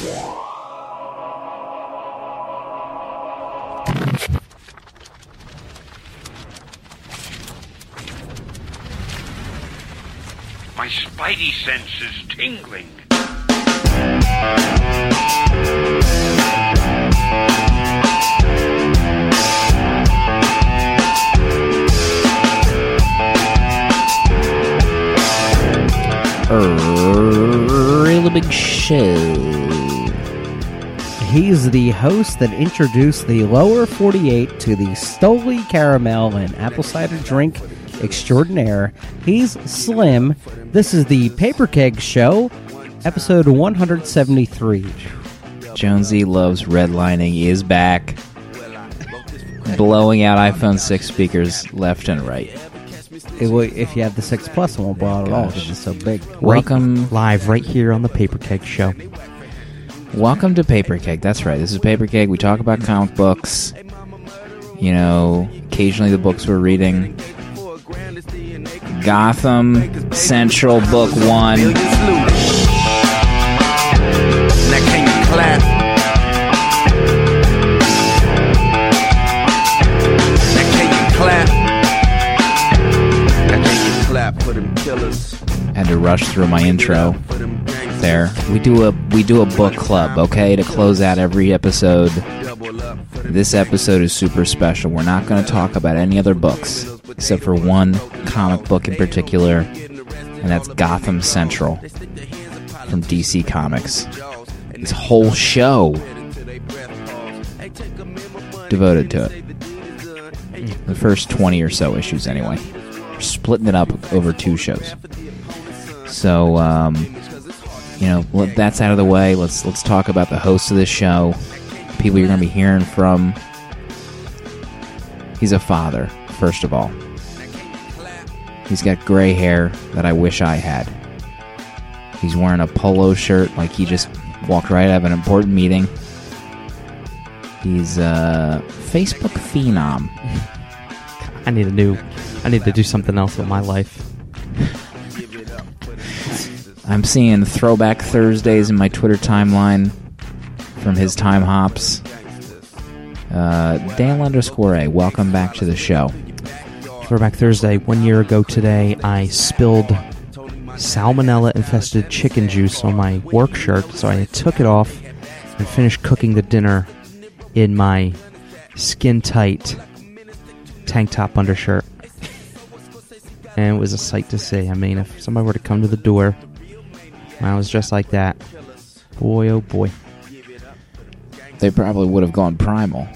My spidey sense is tingling. Really big show. He's the host that introduced the lower 48 to the Stoli caramel and apple cider drink extraordinaire. He's Slim. This is the Paper Keg Show, episode 173. Jonesy Loves Redlining. He is back. Blowing out iPhone 6 speakers left and right. It will, if you have the 6 Plus, it won't blow out at all because it's so big. Welcome. Live right here on the Paper Keg Show. Welcome to Paper Keg. That's right. This is Paper Keg. We talk about comic books. You know, occasionally the books we're reading. Gotham Central Book 1. Had to rush through my intro there. We do a book club, okay, to close out every episode. This episode is super special. We're not going to talk about any other books except for one comic book in particular, and that's Gotham Central from DC Comics. This whole show devoted to it. The first 20 or so issues, anyway. We're splitting it up over 2 shows. So, you know, that's out of the way. Let's talk about the host of this show, people you're going to be hearing from. He's a father, first of all. He's got gray hair that I wish I had. He's wearing a polo shirt like he just walked right out of an important meeting. He's a Facebook phenom. I need to do something else with my life. I'm seeing Throwback Thursdays in my Twitter timeline from his time hops. Dale _A, welcome back to the show. Throwback Thursday. 1 year ago today, I spilled salmonella-infested chicken juice on my work shirt, so I took it off and finished cooking the dinner in my skin-tight tank top undershirt. And it was a sight to see. I mean, if somebody were to come to the door when I was dressed like that, boy, oh boy. They probably would have gone primal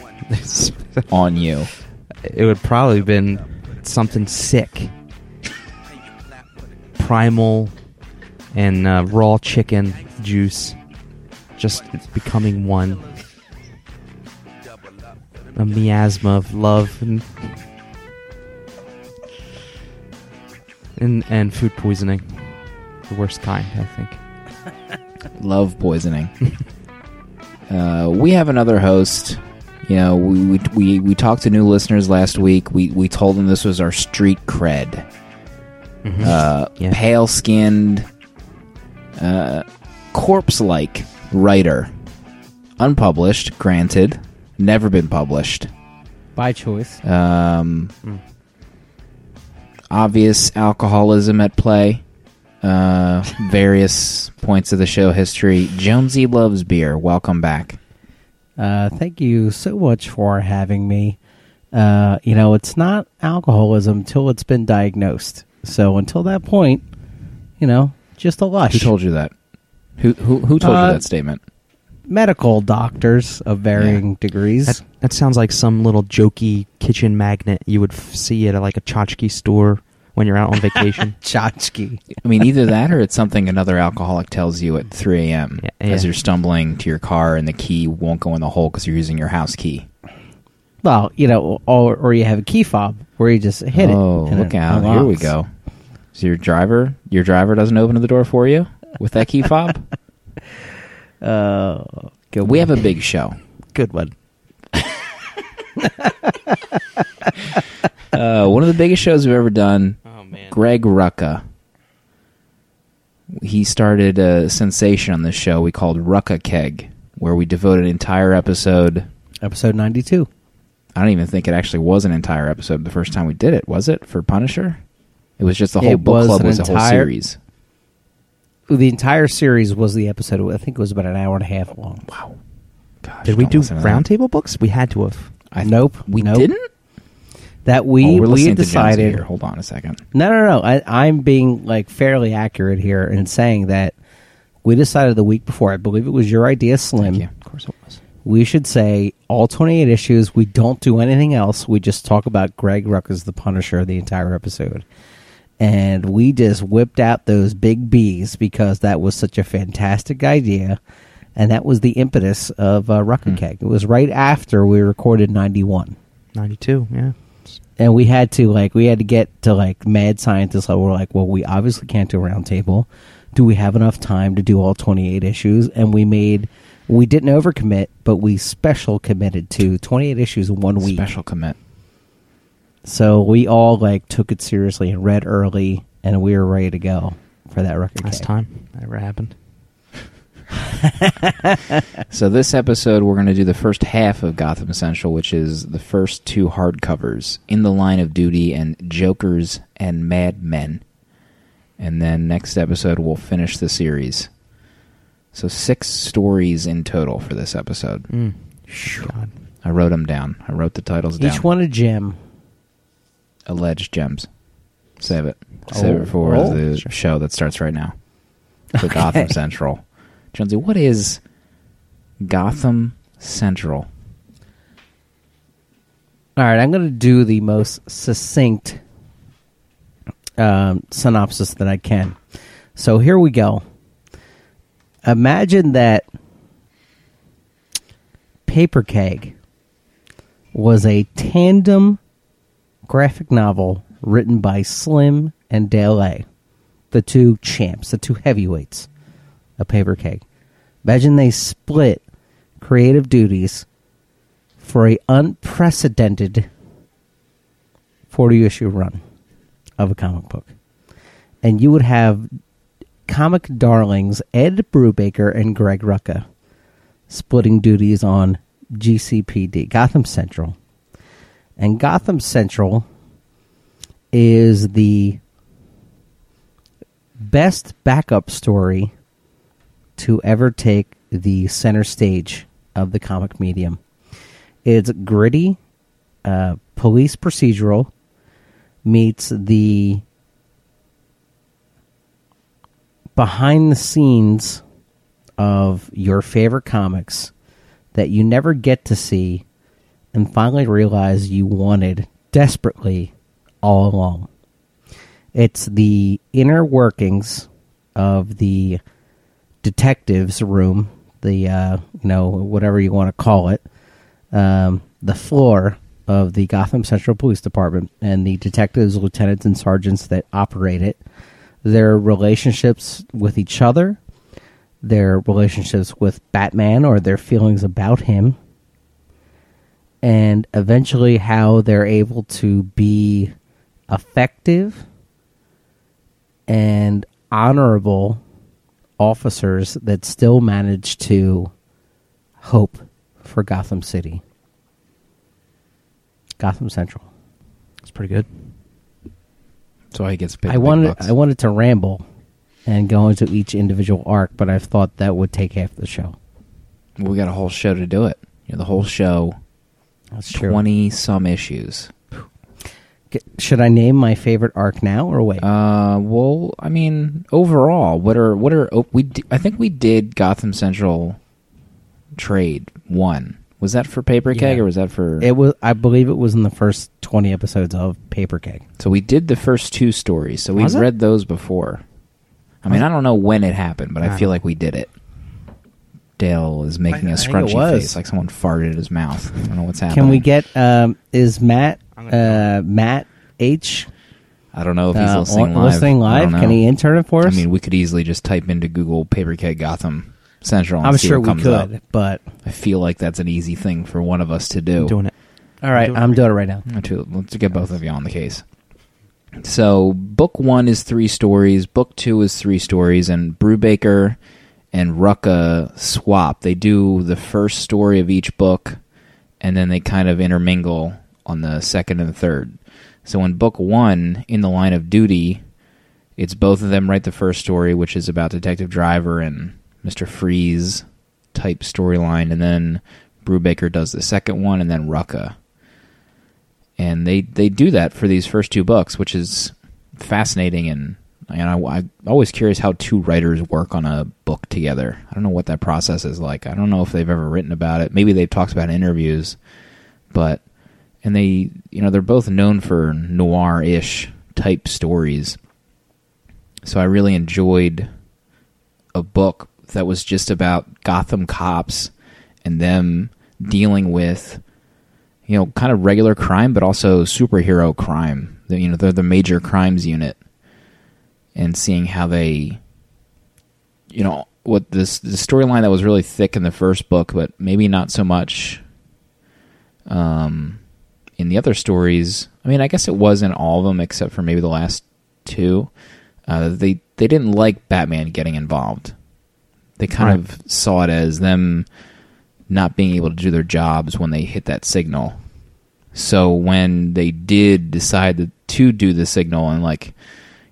on you. It would probably have been something sick. Primal and raw chicken juice just becoming one. A miasma of love and food poisoning. The worst kind, I think. Love poisoning. We have another host. You know, we talked to new listeners last week. We told them this was our street cred. Mm-hmm. Pale-skinned, corpse-like writer. Unpublished, granted. Never been published. By choice. Obvious alcoholism at play. Various points of the show history. Jonesy Loves Beer. Welcome back. Thank you so much for having me. You know, it's not alcoholism till it's been diagnosed. So until that point, you know, just a lush. Who told you that? Who told you that statement? Medical doctors of varying degrees. That sounds like some little jokey kitchen magnet you would see at like a tchotchke store when you're out on vacation. Tchotchke. I mean, either that or it's something another alcoholic tells you at 3 a.m. As you're stumbling to your car and the key won't go in the hole because you're using your house key. Well, you know, or you have a key fob where you just hit it. Oh, look out. Here we go. So your driver doesn't open the door for you with that key fob? We have a big show. Good one. One of the biggest shows we've ever done. Greg Rucka He started a sensation on this show we called Rucka Keg, where we devote an entire episode. Episode 92. I don't even think it actually was an entire episode the first time we did it, was it, for Punisher? It was just the whole book club was a whole series. The entire series was the episode. I think it was about an hour and a half long. Wow. Gosh, did we do roundtable books? We had to have. Nope, we didn't? That we decided. Here. Hold on a second. No. I'm being like fairly accurate here in saying that we decided the week before. I believe it was your idea, Slim. Yeah, of course it was. We should say all 28 issues. We don't do anything else. We just talk about Greg Rucka's The Punisher the entire episode, and we just whipped out those big B's because that was such a fantastic idea, and that was the impetus of Rucka Keg. It was right after we recorded 91, 92, yeah. And we had to get to like mad scientists level. We're like, well, we obviously can't do a round table. Do we have enough time to do all 28 issues? And we didn't overcommit, but we special committed to 28 issues in 1 week. Special commit. So we all like took it seriously and read early, and we were ready to go for that record. Last time that ever happened. So this episode we're going to do the first half of Gotham Central, which is the first two hardcovers, In the Line of Duty and Jokers and Mad Men, and then next episode we'll finish the series. So 6 stories in total for this episode. God. I wrote them down. I wrote the titles down. Each one a gem. Alleged gems. Save it. Save it for the show that starts right now. For Gotham Central. Jonesy, what is Gotham Central? All right, I'm going to do the most succinct synopsis that I can. So here we go. Imagine that Paper Keg was a tandem graphic novel written by Slim and Dale A., the two champs, the two heavyweights. A Paper Keg. Imagine they split creative duties for an unprecedented 40-issue run of a comic book. And you would have comic darlings Ed Brubaker and Greg Rucka splitting duties on GCPD, Gotham Central. And Gotham Central is the best backup story to ever take the center stage of the comic medium. It's gritty, police procedural, meets the behind the scenes of your favorite comics that you never get to see and finally realize you wanted desperately all along. It's the inner workings of the detectives' room, the whatever you want to call it, the floor of the Gotham Central Police Department, and the detectives, lieutenants, and sergeants that operate it, their relationships with each other, their relationships with Batman or their feelings about him, and eventually how they're able to be effective and honorable officers that still manage to hope for Gotham City. Gotham Central. That's pretty good. So he gets paid. I wanted to ramble and go into each individual arc, but I thought that would take half the show. We got a whole show to do it. You know, the whole show. That's true. 20-some issues. Should I name my favorite arc now or wait? Well, I mean, overall, I think we did Gotham Central Trade 1. Was that for Paper Keg or was that for... It was. I believe it was in the first 20 episodes of Paper Keg. So we did the first 2 stories, so we've read those before. I mean, I don't know when it happened, but I feel like we did it. Dale is making a scrunchy face like someone farted in his mouth. I don't know what's happening. Can we get... is Matt H? I don't know if he's listening live. Can he intern it for us? I mean, we could easily just type into Google Paper Keg Gotham Central and see what comes up. I'm sure we could, but... I feel like that's an easy thing for one of us to do. I'm doing it. All right, I'm doing it right now. Let's get both of you on the case. So book one is 3 stories, book 2 is 3 stories, and Brubaker and Rucka swap. They do the first story of each book, and then they kind of intermingle on the second and third. So in book 1, In the Line of Duty, it's both of them write the first story, which is about Detective Driver and Mr. Freeze type storyline, and then Brubaker does the second one, and then Rucka. And they do that for these first 2 books, which is fascinating, and I'm always curious how 2 writers work on a book together. I don't know what that process is like. I don't know if they've ever written about it. Maybe they've talked about it in interviews, but and they, you know, they're both known for noir-ish type stories. So I really enjoyed a book that was just about Gotham cops and them dealing with, you know, kind of regular crime, but also superhero crime. You know, they're the major crimes unit, and seeing how they, you know, what this the storyline that was really thick in the first book, but maybe not so much in the other stories. I mean, I guess it was in all of them except for maybe the last 2. They didn't like Batman getting involved. They kind right. of saw it as them not being able to do their jobs when they hit that signal. So when they did decide to do the signal, and like,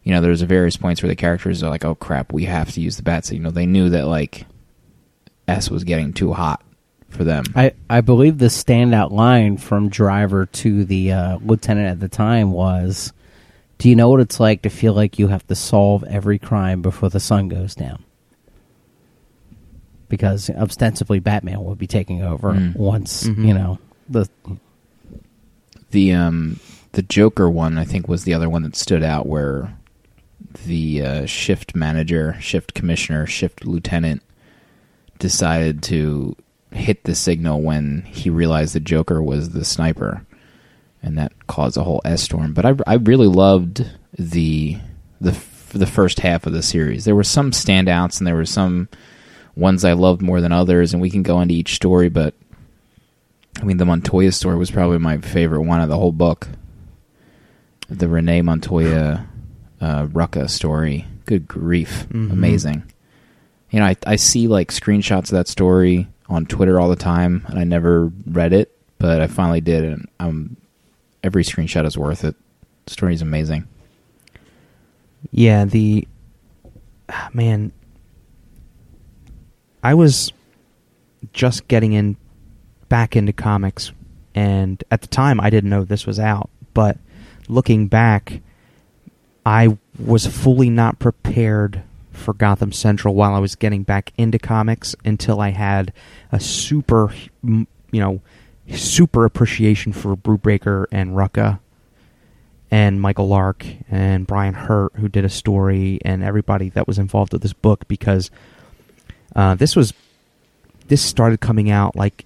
you know, there's various points where the characters are like, oh crap, we have to use the bat signal. They knew that like S was getting too hot for them. I believe the standout line from Driver to the lieutenant at the time was, do you know what it's like to feel like you have to solve every crime before the sun goes down? Because ostensibly Batman would be taking over once, you know, the Joker one, I think, was the other one that stood out, where the shift manager, shift commissioner, shift lieutenant decided to hit the signal when he realized the Joker was the sniper, and that caused a whole S-storm. But I really loved the first half of the series. There were some standouts, and there were some ones I loved more than others, and we can go into each story, but I mean, the Montoya story was probably my favorite one of the whole book. The Renee Montoya Rucka story. Good grief. Mm-hmm. Amazing. You know, I see like screenshots of that story on Twitter all the time, and I never read it, but I finally did, and every screenshot is worth it. The story is amazing. Yeah, man, I was just getting back into comics, and at the time I didn't know this was out, but looking back, I was fully not prepared for Gotham Central while I was getting back into comics until I had a super appreciation for Brubaker and Rucka and Michael Lark and Brian Hurt, who did a story, and everybody that was involved with this book, because this started coming out like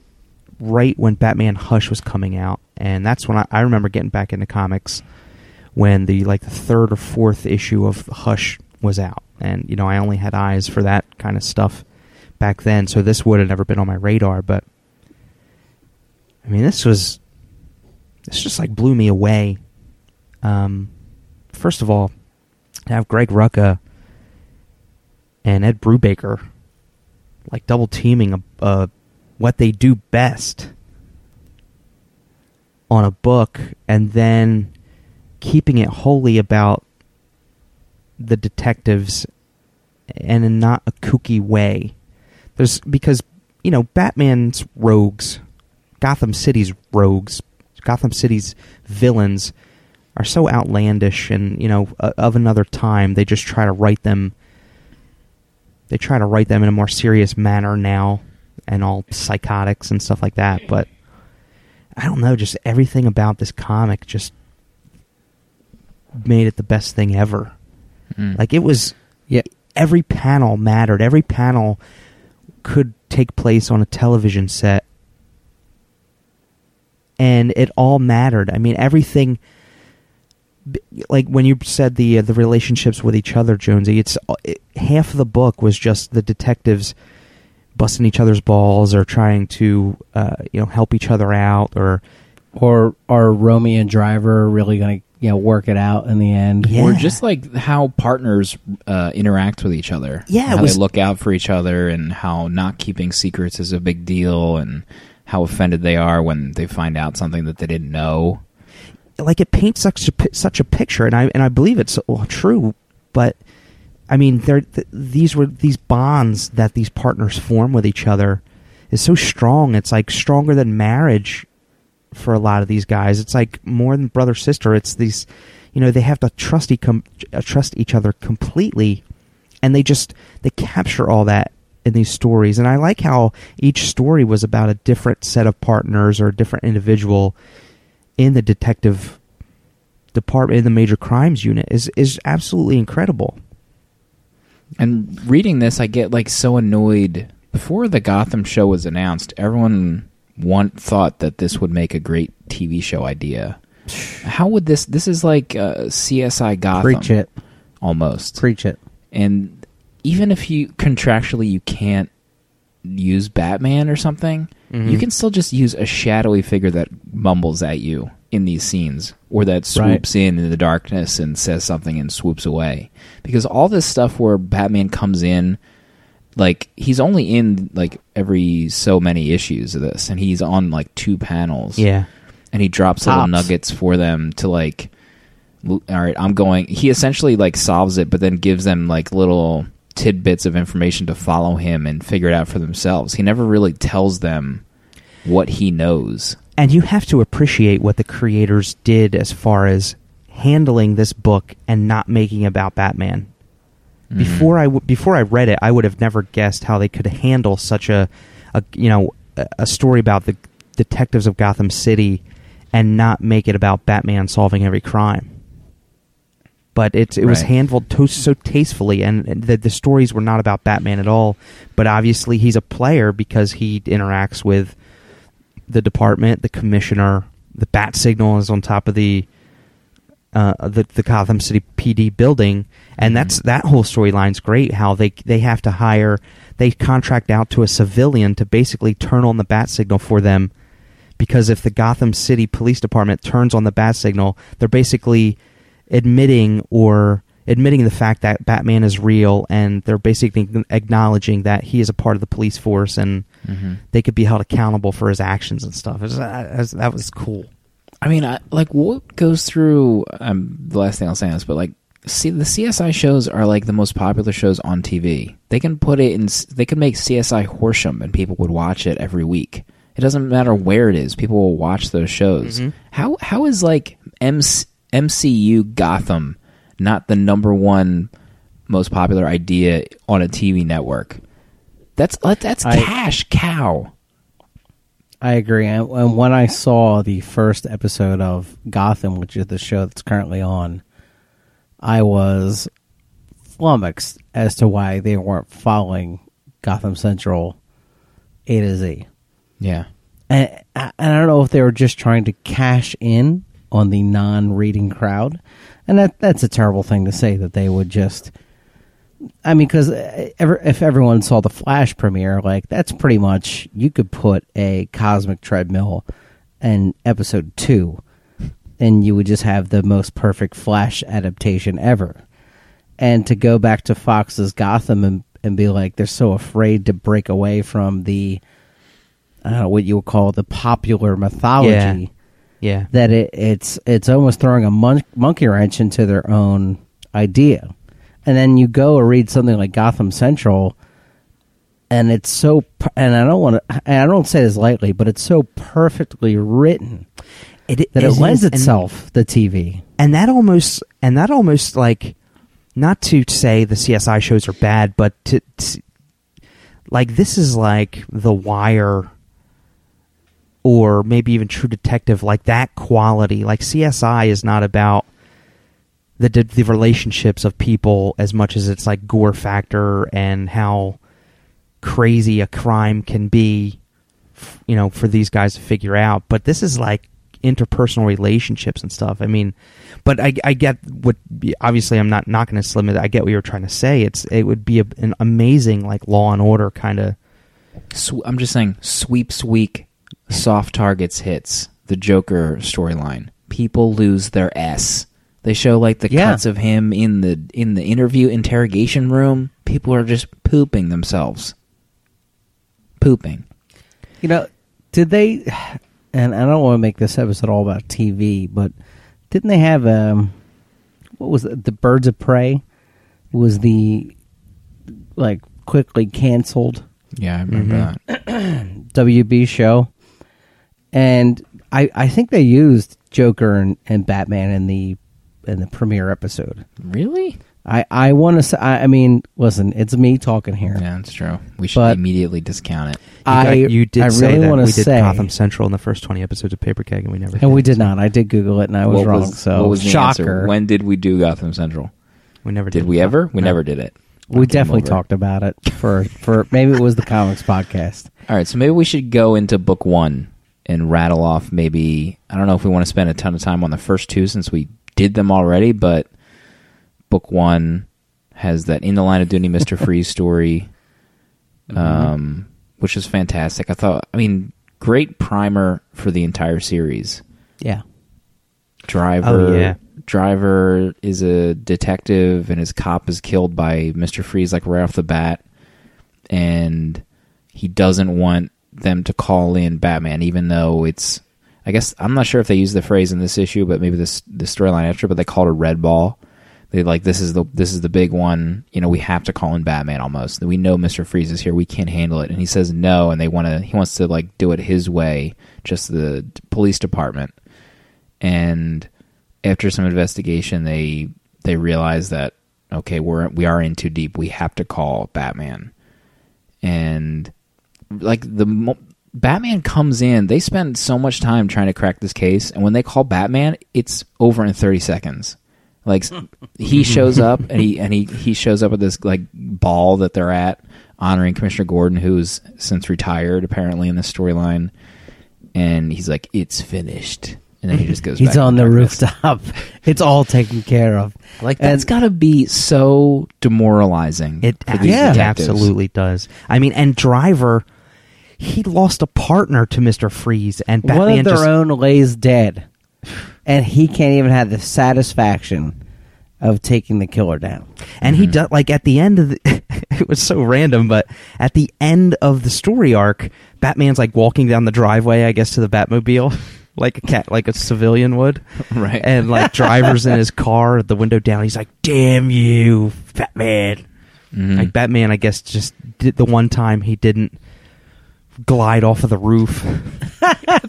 right when Batman Hush was coming out, and that's when I remember getting back into comics, when the third or fourth issue of Hush was out, and you know, I only had eyes for that kind of stuff back then, so this would have never been on my radar. But I mean, this just like blew me away. First of all, to have Greg Rucka and Ed Brubaker like double teaming what they do best on a book, and then keeping it wholly about the detectives and in not a kooky way. Because you know, Batman's rogues, Gotham City's rogues, Gotham City's villains are so outlandish and, you know, of another time. They just try to write them. They try to write them in a more serious manner now, and all psychotics and stuff like that. But I don't know, just everything about this comic just made it the best thing ever. Like, it was, yeah, every panel mattered. Every panel could take place on a television set, and it all mattered. I mean, everything, like when you said the relationships with each other, Jonesy, half of the book was just the detectives busting each other's balls, or trying to, help each other out, or are Romeo and Driver really going to, you know, work it out in the end. Yeah. Or just like how partners interact with each other. Yeah. How they look out for each other, and how not keeping secrets is a big deal, and how offended they are when they find out something that they didn't know. Like, it paints such a picture, and I believe it's true, but I mean, these bonds that these partners form with each other is so strong. It's like stronger than marriage for a lot of these guys. It's like more than brother sister. It's these, you know, they have to trust each other completely, and they capture all that in these stories. And I like how each story was about a different set of partners or a different individual in the detective department, in the major crimes unit, is absolutely incredible. And reading this, I get like so annoyed. Before the Gotham show was announced, everyone thought that this would make a great TV show idea. How would this is like CSI Gotham. Preach it. Almost. Preach it. And even if you contractually you can't use Batman or something, mm-hmm. you can still just use a shadowy figure that mumbles at you in these scenes, or that swoops right. in the darkness and says something and swoops away. Because all this stuff where Batman comes in, like, he's only in like every so many issues of this, and he's on like two panels. Yeah. And he drops little nuggets for them to like, all right, I'm going. He essentially like solves it, but then gives them like little tidbits of information to follow him and figure it out for themselves. He never really tells them what he knows. And you have to appreciate what the creators did as far as handling this book and not making about Batman. Mm. Before I read it, I would have never guessed how they could handle such a story about the detectives of Gotham City and not make it about Batman solving every crime. But it was handled so tastefully, and the stories were not about Batman at all. But obviously he's a player because he interacts with the department, the commissioner. The bat signal is on top of the Gotham City PD building, and that's mm-hmm. that whole storyline's great. How they have to they contract out to a civilian to basically turn on the bat signal for them, because if the Gotham City Police Department turns on the bat signal, they're basically admitting the fact that Batman is real, and they're basically acknowledging that he is a part of the police force, and mm-hmm. they could be held accountable for his actions and stuff. That was cool. I mean, what goes through... the last thing I'll say is, but like, see, the CSI shows are like the most popular shows on TV. They can put it in... They can make CSI Horsham, and people would watch it every week. It doesn't matter where it is. People will watch those shows. Mm-hmm. How is like MCU Gotham not the number one most popular idea on a TV network? That's cash cow. I agree. And when I saw the first episode of Gotham, which is the show that's currently on, I was flummoxed as to why they weren't following Gotham Central A to Z. Yeah. And I don't know if they were just trying to cash in on the non-reading crowd. And that's a terrible thing to say, that they would just... I mean, because if everyone saw the Flash premiere, like, that's pretty much... You could put a Cosmic Treadmill in episode 2, and you would just have the most perfect Flash adaptation ever. And to go back to Fox's Gotham and be like, they're so afraid to break away from the... I don't know what you would call the popular mythology... Yeah. Yeah, that it's almost throwing a monkey wrench into their own idea. And then you go and read something like Gotham Central, and it's so... And I don't say this lightly, but it's so perfectly written that it lends itself to TV. And that almost like, not to say the CSI shows are bad, but to like, this is like The Wire, or maybe even True Detective, like that quality. Like, CSI is not about the relationships of people as much as it's like gore factor and how crazy a crime can be, you know, for these guys to figure out. But this is like interpersonal relationships and stuff. I mean, but I get what... Obviously, I'm not going to slim it. I get what you were trying to say. It would be an amazing like Law and Order kind of... I'm just saying, sweeps week. Soft targets hits the Joker storyline. People lose their ass. They show like the cuts of him in the interview interrogation room. People are just pooping themselves. Pooping. You know, did they? And I don't want to make this episode all about TV, but didn't they have what was it? The Birds of Prey was the like quickly canceled. Yeah, I remember that WB show, and I think they used Joker and Batman in the premiere episode. Really? I want to say, I mean, listen, it's me talking here. Yeah, that's true. We should immediately discount it. You did say Gotham Central in the first 20 episodes of Paper Keg, and we never did. And we did not. I did Google it, and I was wrong. What was the shocker answer? When did we do Gotham Central? We never did. Did we ever? We never did it. We definitely talked about it for maybe it was the comics podcast. All right, so maybe we should go into book one and rattle off maybe, I don't know if we want to spend a ton of time on the first two since we did them already, but... Book one has that In the Line of Duty Mr. Freeze story, which is fantastic. I mean, great primer for the entire series. Yeah. Driver is a detective, and his cop is killed by Mr. Freeze like right off the bat, and he doesn't want them to call in Batman, even though it's, I guess, I'm not sure if they use the phrase in this issue, but maybe the storyline after, but they call it a red ball. They like, this is the big one, you know, we have to call in Batman almost. We know Mr. Freeze is here, we can't handle it. And he says no, and he wants to like do it his way, just the police department. And after some investigation, they realize that, okay, we are in too deep. We have to call Batman. And like Batman comes in, they spend so much time trying to crack this case. And when they call Batman, it's over in 30 seconds. Like he shows up and he shows up at this like ball that they're at honoring Commissioner Gordon, who's since retired apparently in the storyline, and he's like, "It's finished," and then he just goes. He's on the rooftop. It's all taken care of. Like that's got to be so demoralizing. It absolutely does. I mean, and Driver, he lost a partner to Mr. Freeze, and Batman one of their own lays dead. And he can't even have the satisfaction of taking the killer down. And he does, like, at the end of the... It was so random, but at the end of the story arc, Batman's, like, walking down the driveway, I guess, to the Batmobile, like a cat, like a civilian would. Right. And, like, Driver's in his car, the window down, he's like, "Damn you, Batman." Mm-hmm. Like, Batman, I guess, just did the one time he didn't glide off of the roof.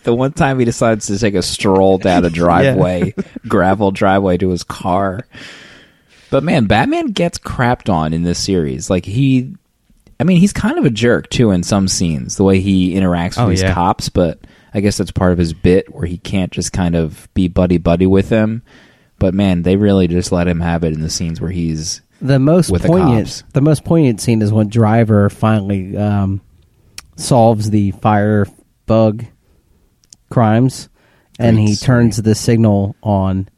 The one time he decides to take a stroll down a driveway, gravel driveway to his car. But man, Batman gets crapped on in this series. Like he's kind of a jerk too in some scenes, the way he interacts with these cops, but I guess that's part of his bit where he can't just kind of be buddy-buddy with them. But man, they really just let him have it in the scenes where he's with the cops. The most poignant scene is when Driver finally... solves the Firebug crimes, and he turns the signal on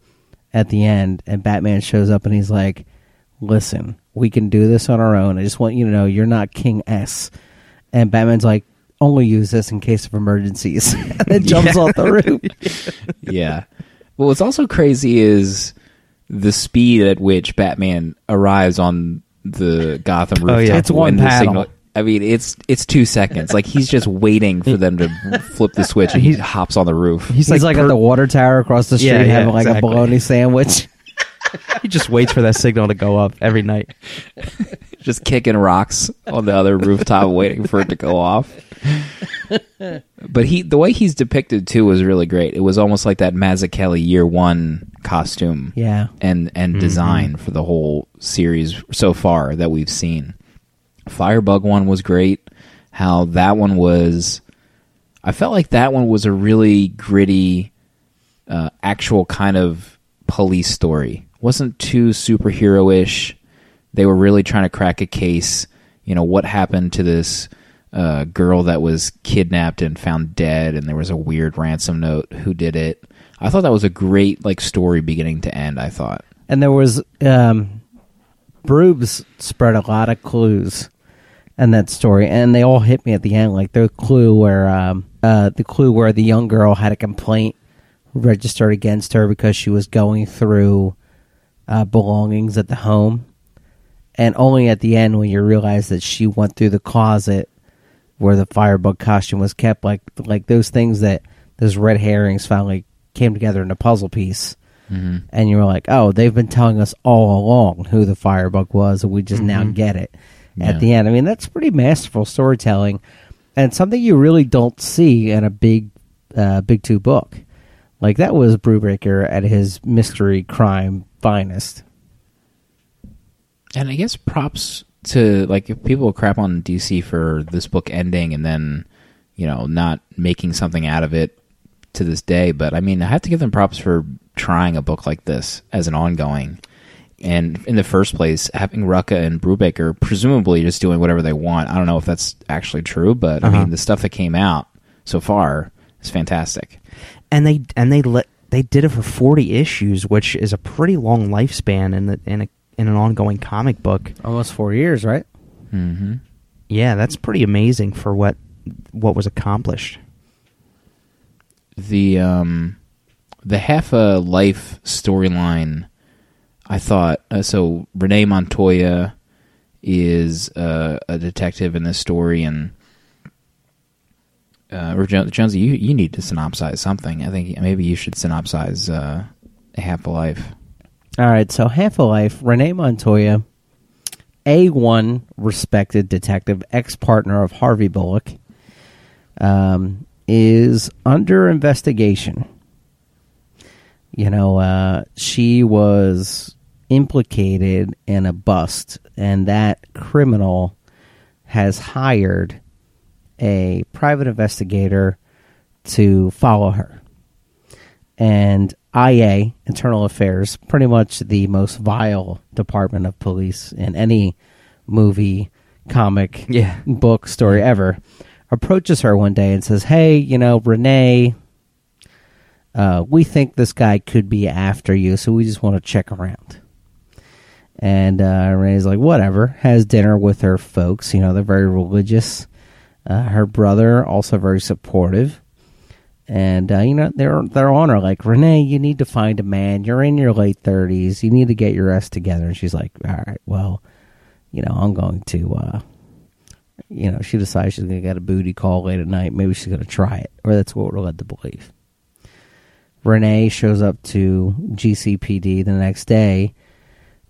at the end, and Batman shows up and he's like, "Listen, we can do this on our own. I just want you to know you're not King S." And Batman's like, "Only use this in case of emergencies." And then jumps off the roof. Yeah. Well, what's also crazy is the speed at which Batman arrives on the Gotham rooftop. Oh, yeah. It's one paddle. I mean, it's 2 seconds. Like, he's just waiting for them to flip the switch, and he hops on the roof. He's like at the water tower across the street having like a bologna sandwich. He just waits for that signal to go up every night. Just kicking rocks on the other rooftop waiting for it to go off. But the way he's depicted, too, was really great. It was almost like that Mazzucchelli year one costume and design for the whole series so far that we've seen. Firebug one was great. How that one was, I felt like that one was a really gritty, actual kind of police story. Wasn't too superhero-ish. They were really trying to crack a case. You know, what happened to this girl that was kidnapped and found dead, and there was a weird ransom note. Who did it? I thought that was a great like story beginning to end, I thought. And there was... Brube's spread a lot of clues in that story, and they all hit me at the end. Like the clue where the young girl had a complaint registered against her because she was going through belongings at the home. And only at the end when you realize that she went through the closet where the Firebug costume was kept, like those things that those red herrings finally came together in a puzzle piece. Mm-hmm. And you were like, oh, they've been telling us all along who the Firebug was, and we just now get it at the end. I mean, that's pretty masterful storytelling, and something you really don't see in a big two book. Like, that was Brubaker at his mystery crime finest. And I guess props to, like, if people crap on DC for this book ending and then, you know, not making something out of it to this day, but I mean, I have to give them props for trying a book like this as an ongoing. And in the first place, having Rucka and Brubaker presumably just doing whatever they want. I don't know if that's actually true, but I mean, the stuff that came out so far is fantastic. And they did it for 40 issues, which is a pretty long lifespan in an ongoing comic book. Almost 4 years, right? Mm-hmm. Yeah, that's pretty amazing for what was accomplished. The half a life storyline, I thought. So Renee Montoya is a detective in this story, and or Jonesy, you need to synopsize something. I think maybe you should synopsize half a life. All right, so Half-A-Life, Renee Montoya, A1 respected detective, ex-partner of Harvey Bullock, is under investigation. You know, she was implicated in a bust, and that criminal has hired a private investigator to follow her. And IA, Internal Affairs, pretty much the most vile department of police in any movie, comic, book, story ever, approaches her one day and says, hey, you know, Renee, we think this guy could be after you, so we just want to check around. And Renee's like, whatever, has dinner with her folks. You know, they're very religious. Her brother, also very supportive. And, you know, they're on her like, Renee, you need to find a man. You're in your late 30s. You need to get your ass together. And she's like, all right, well, you know, I'm going to, you know, she decides she's going to get a booty call late at night. Maybe she's going to try it. Or that's what we're led to believe. Renee shows up to GCPD the next day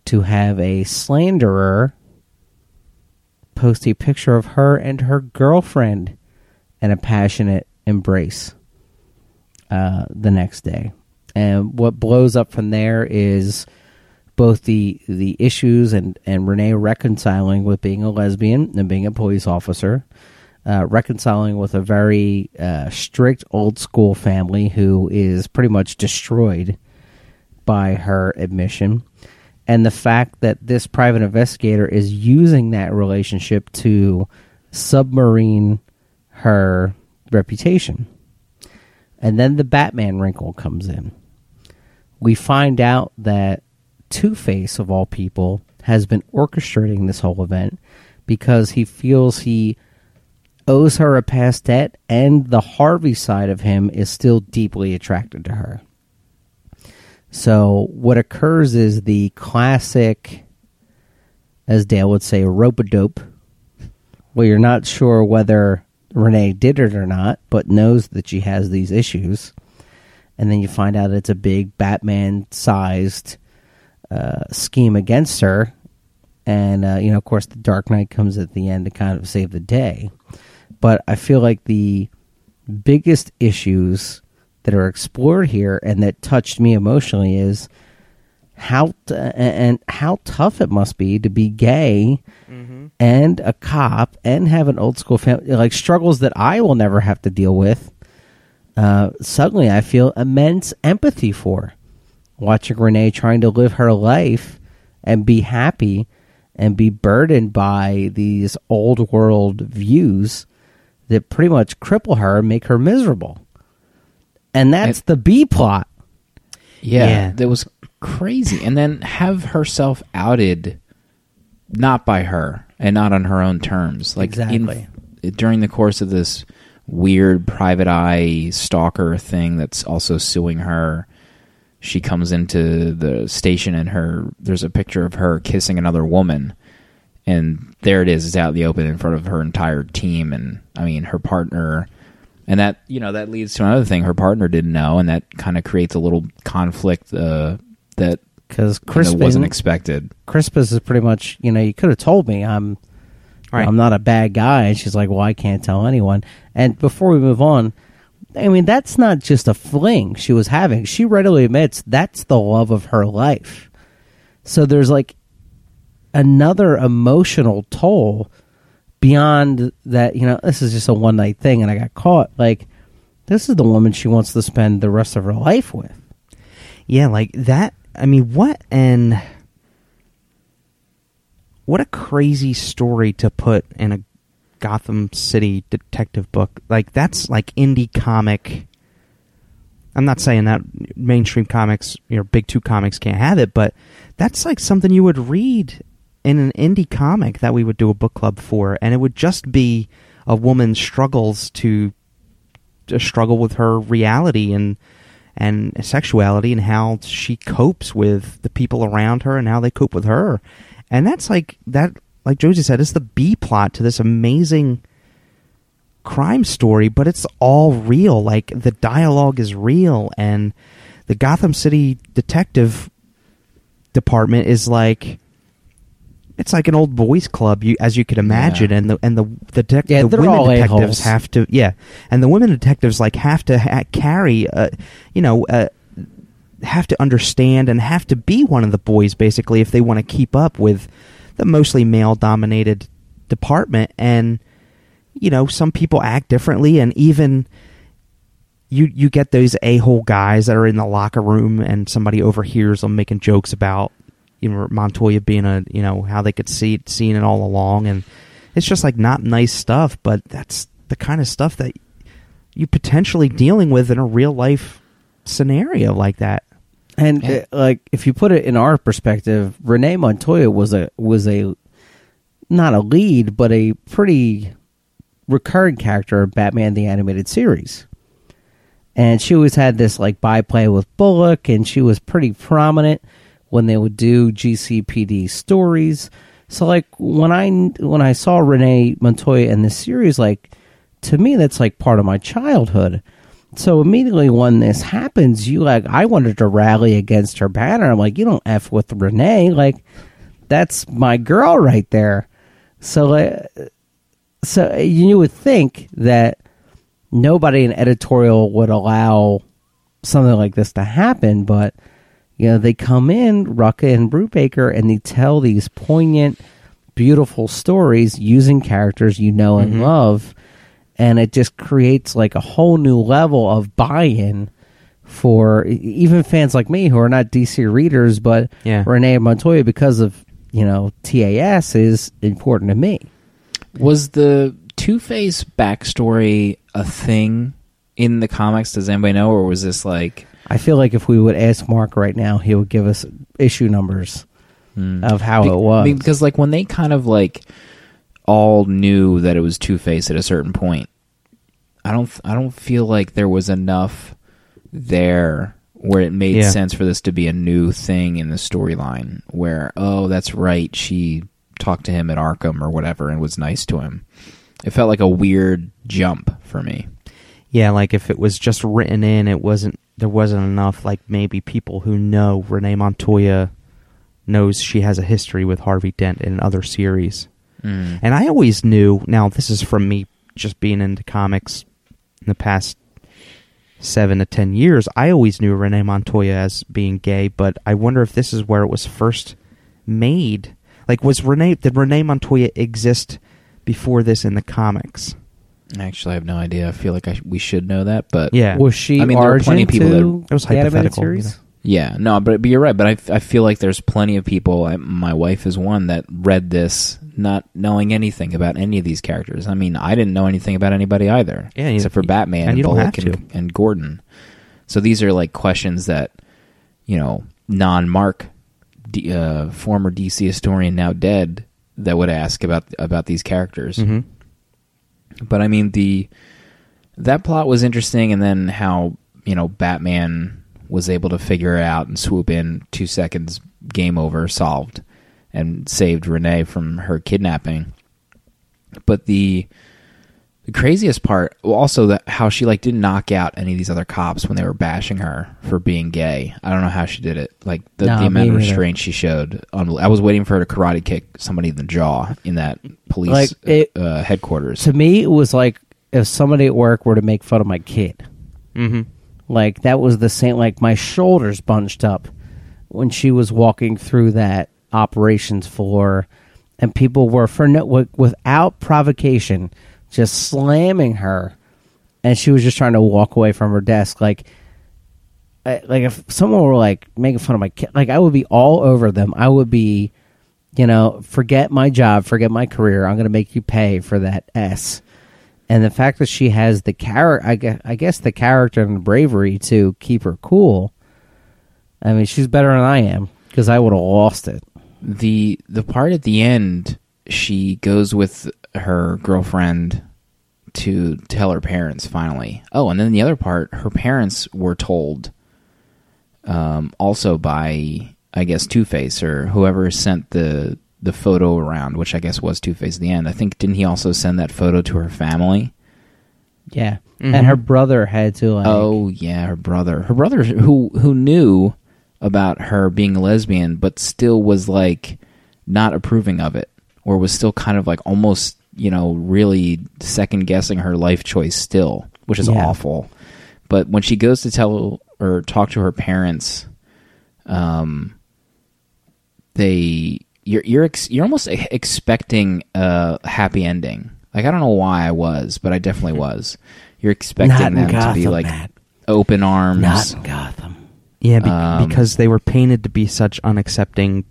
to have a slanderer post a picture of her and her girlfriend in a passionate embrace. The next day. And what blows up from there is both the issues and Renee reconciling with being a lesbian and being a police officer, reconciling with a very strict old school family who is pretty much destroyed by her admission, and the fact that this private investigator is using that relationship to submarine her reputation. And then the Batman wrinkle comes in. We find out that Two-Face, of all people, has been orchestrating this whole event because he feels he owes her a past debt, and the Harvey side of him is still deeply attracted to her. So what occurs is the classic, as Dale would say, rope-a-dope, where you're not sure whether Renee did it or not, but knows that she has these issues. And then you find out it's a big Batman-sized scheme against her. And, you know, of course, the Dark Knight comes at the end to kind of save the day. But I feel like the biggest issues that are explored here and that touched me emotionally is how tough it must be to be gay and a cop and have an old school family, like struggles that I will never have to deal with. Suddenly I feel immense empathy for watching Renee trying to live her life and be happy and be burdened by these old world views that pretty much cripple her and make her miserable. And that's the B plot. Yeah. That was crazy. And then have herself outed, not by her and not on her own terms, like exactly during the course of this weird private eye stalker thing that's also suing her. she comes into the station and there's a picture of her kissing another woman, and there it is. It's out in the open in front of her entire team, and I mean her partner, and that, you know, that leads to another thing. Her partner didn't know, and that kind of creates a little conflict that because Crispin wasn't expected. Crispus is pretty much, you know, you could have told me I'm not a bad guy, and she's like, well, I can't tell anyone. And before we move on, I mean, that's not just a fling she was having. She readily admits that's the love of her life. So there's like another emotional toll beyond that, you know, this is just a one-night thing and I got caught. Like, this is the woman she wants to spend the rest of her life with. Yeah, like that. I mean, what a crazy story to put in a Gotham City detective book. Like, that's like indie comic. I'm not saying that mainstream comics, you know, big two comics can't have it, but that's like something you would read in an indie comic that we would do a book club for, and it would just be a woman struggles to struggle with her reality and sexuality and how she copes with the people around her and how they cope with her. And that's like that. Like Josie said, it's the B-plot to this amazing crime story, but it's all real. Like, the dialogue is real, and the Gotham City Detective Department is like... It's like an old boys club, as you could imagine, yeah. and the women detectives a-holes. Have to... Yeah, and the women detectives, like, have to carry, have to understand and have to be one of the boys, basically, if they want to keep up with... the mostly male-dominated department, and, you know, some people act differently, and even you get those a-hole guys that are in the locker room, and somebody overhears them making jokes about, you know, Montoya being a, you know, how they could seen it all along, and it's just like not nice stuff, but that's the kind of stuff that you potentially dealing with in a real-life scenario like that. And like, if you put it in our perspective, Renee Montoya was not a lead, but a pretty recurring character of Batman the Animated Series. And she always had this like byplay with Bullock, and she was pretty prominent when they would do GCPD stories. So like when I saw Renee Montoya in this series, like, to me that's like part of my childhood. So immediately when this happens, I wanted to rally against her banner. I'm like, you don't F with Renee. Like, that's my girl right there. So you would think that nobody in editorial would allow something like this to happen, but, you know, they come in, Rucka and Brubaker, and they tell these poignant, beautiful stories using characters you know and love. And it just creates like a whole new level of buy-in for even fans like me who are not DC readers, but yeah. Renee Montoya, because of, you know, TAS, is important to me. Was the Two-Face backstory a thing in the comics? Does anybody know, or was this like... I feel like if we would ask Mark right now, he would give us issue numbers of how it was. Because like when they kind of like... all knew that it was Two-Face at a certain point. I don't feel like there was enough there where it made sense for this to be a new thing in the storyline where, oh, that's right, she talked to him at Arkham or whatever and was nice to him. It felt like a weird jump for me. Yeah, like if it was just written in, there wasn't enough, like maybe people who know Renee Montoya knows she has a history with Harvey Dent in other series. Mm. And I always knew, now this is from me just being into comics in the past 7 to 10 years, I always knew Renee Montoya as being gay, but I wonder if this is where it was first made. Like, did Renee Montoya exist before this in the comics? Actually, I have no idea. I feel like we should know that, but... Yeah. Was she there were plenty of people that... It was hypothetical. You know? Yeah, no, but you're right, but I feel like there's plenty of people, my wife is one, that read this not knowing anything about any of these characters. I mean, I didn't know anything about anybody either, except for Batman and Bullock and Gordon. So these are like questions that, you know, non-Mark, former DC historian now dead, that would ask about these characters. Mm-hmm. But I mean, that plot was interesting, and then how, you know, Batman was able to figure it out and swoop in, 2 seconds, game over, solved, and saved Renee from her kidnapping. But the craziest part, also, that how she like didn't knock out any of these other cops when they were bashing her for being gay. I don't know how she did it. Like the amount of restraint she showed. I was waiting for her to karate kick somebody in the jaw in that police headquarters. To me, it was like if somebody at work were to make fun of my kid. Mm-hmm. Like that was the same. Like my shoulders bunched up when she was walking through that operations floor, and people were without provocation just slamming her, and she was just trying to walk away from her desk. Like if someone were like making fun of my kid, like I would be all over them. I would be, forget my job, forget my career. I'm going to make you pay for that S. And the fact that she has the character, I guess the character and the bravery to keep her cool. I mean, she's better than I am because I would have lost it. The part at the end, she goes with her girlfriend to tell her parents finally. Oh, and then the other part, her parents were told also by, I guess, Two-Face or whoever sent the photo around, which I guess was Two-Face at the end. I think, didn't he also send that photo to her family? Yeah. Mm-hmm. And her brother had to oh, yeah, her brother. Her brother who knew about her being a lesbian but still was, like, not approving of it or was still kind of, like, almost, really second-guessing her life choice still, which is awful. But when she goes to tell or talk to her parents, they... You're almost expecting a happy ending. Like, I don't know why I was, but I definitely was. You're expecting them Gotham, to be like Matt. Open arms. Not in Gotham. Yeah, because they were painted to be such unaccepting,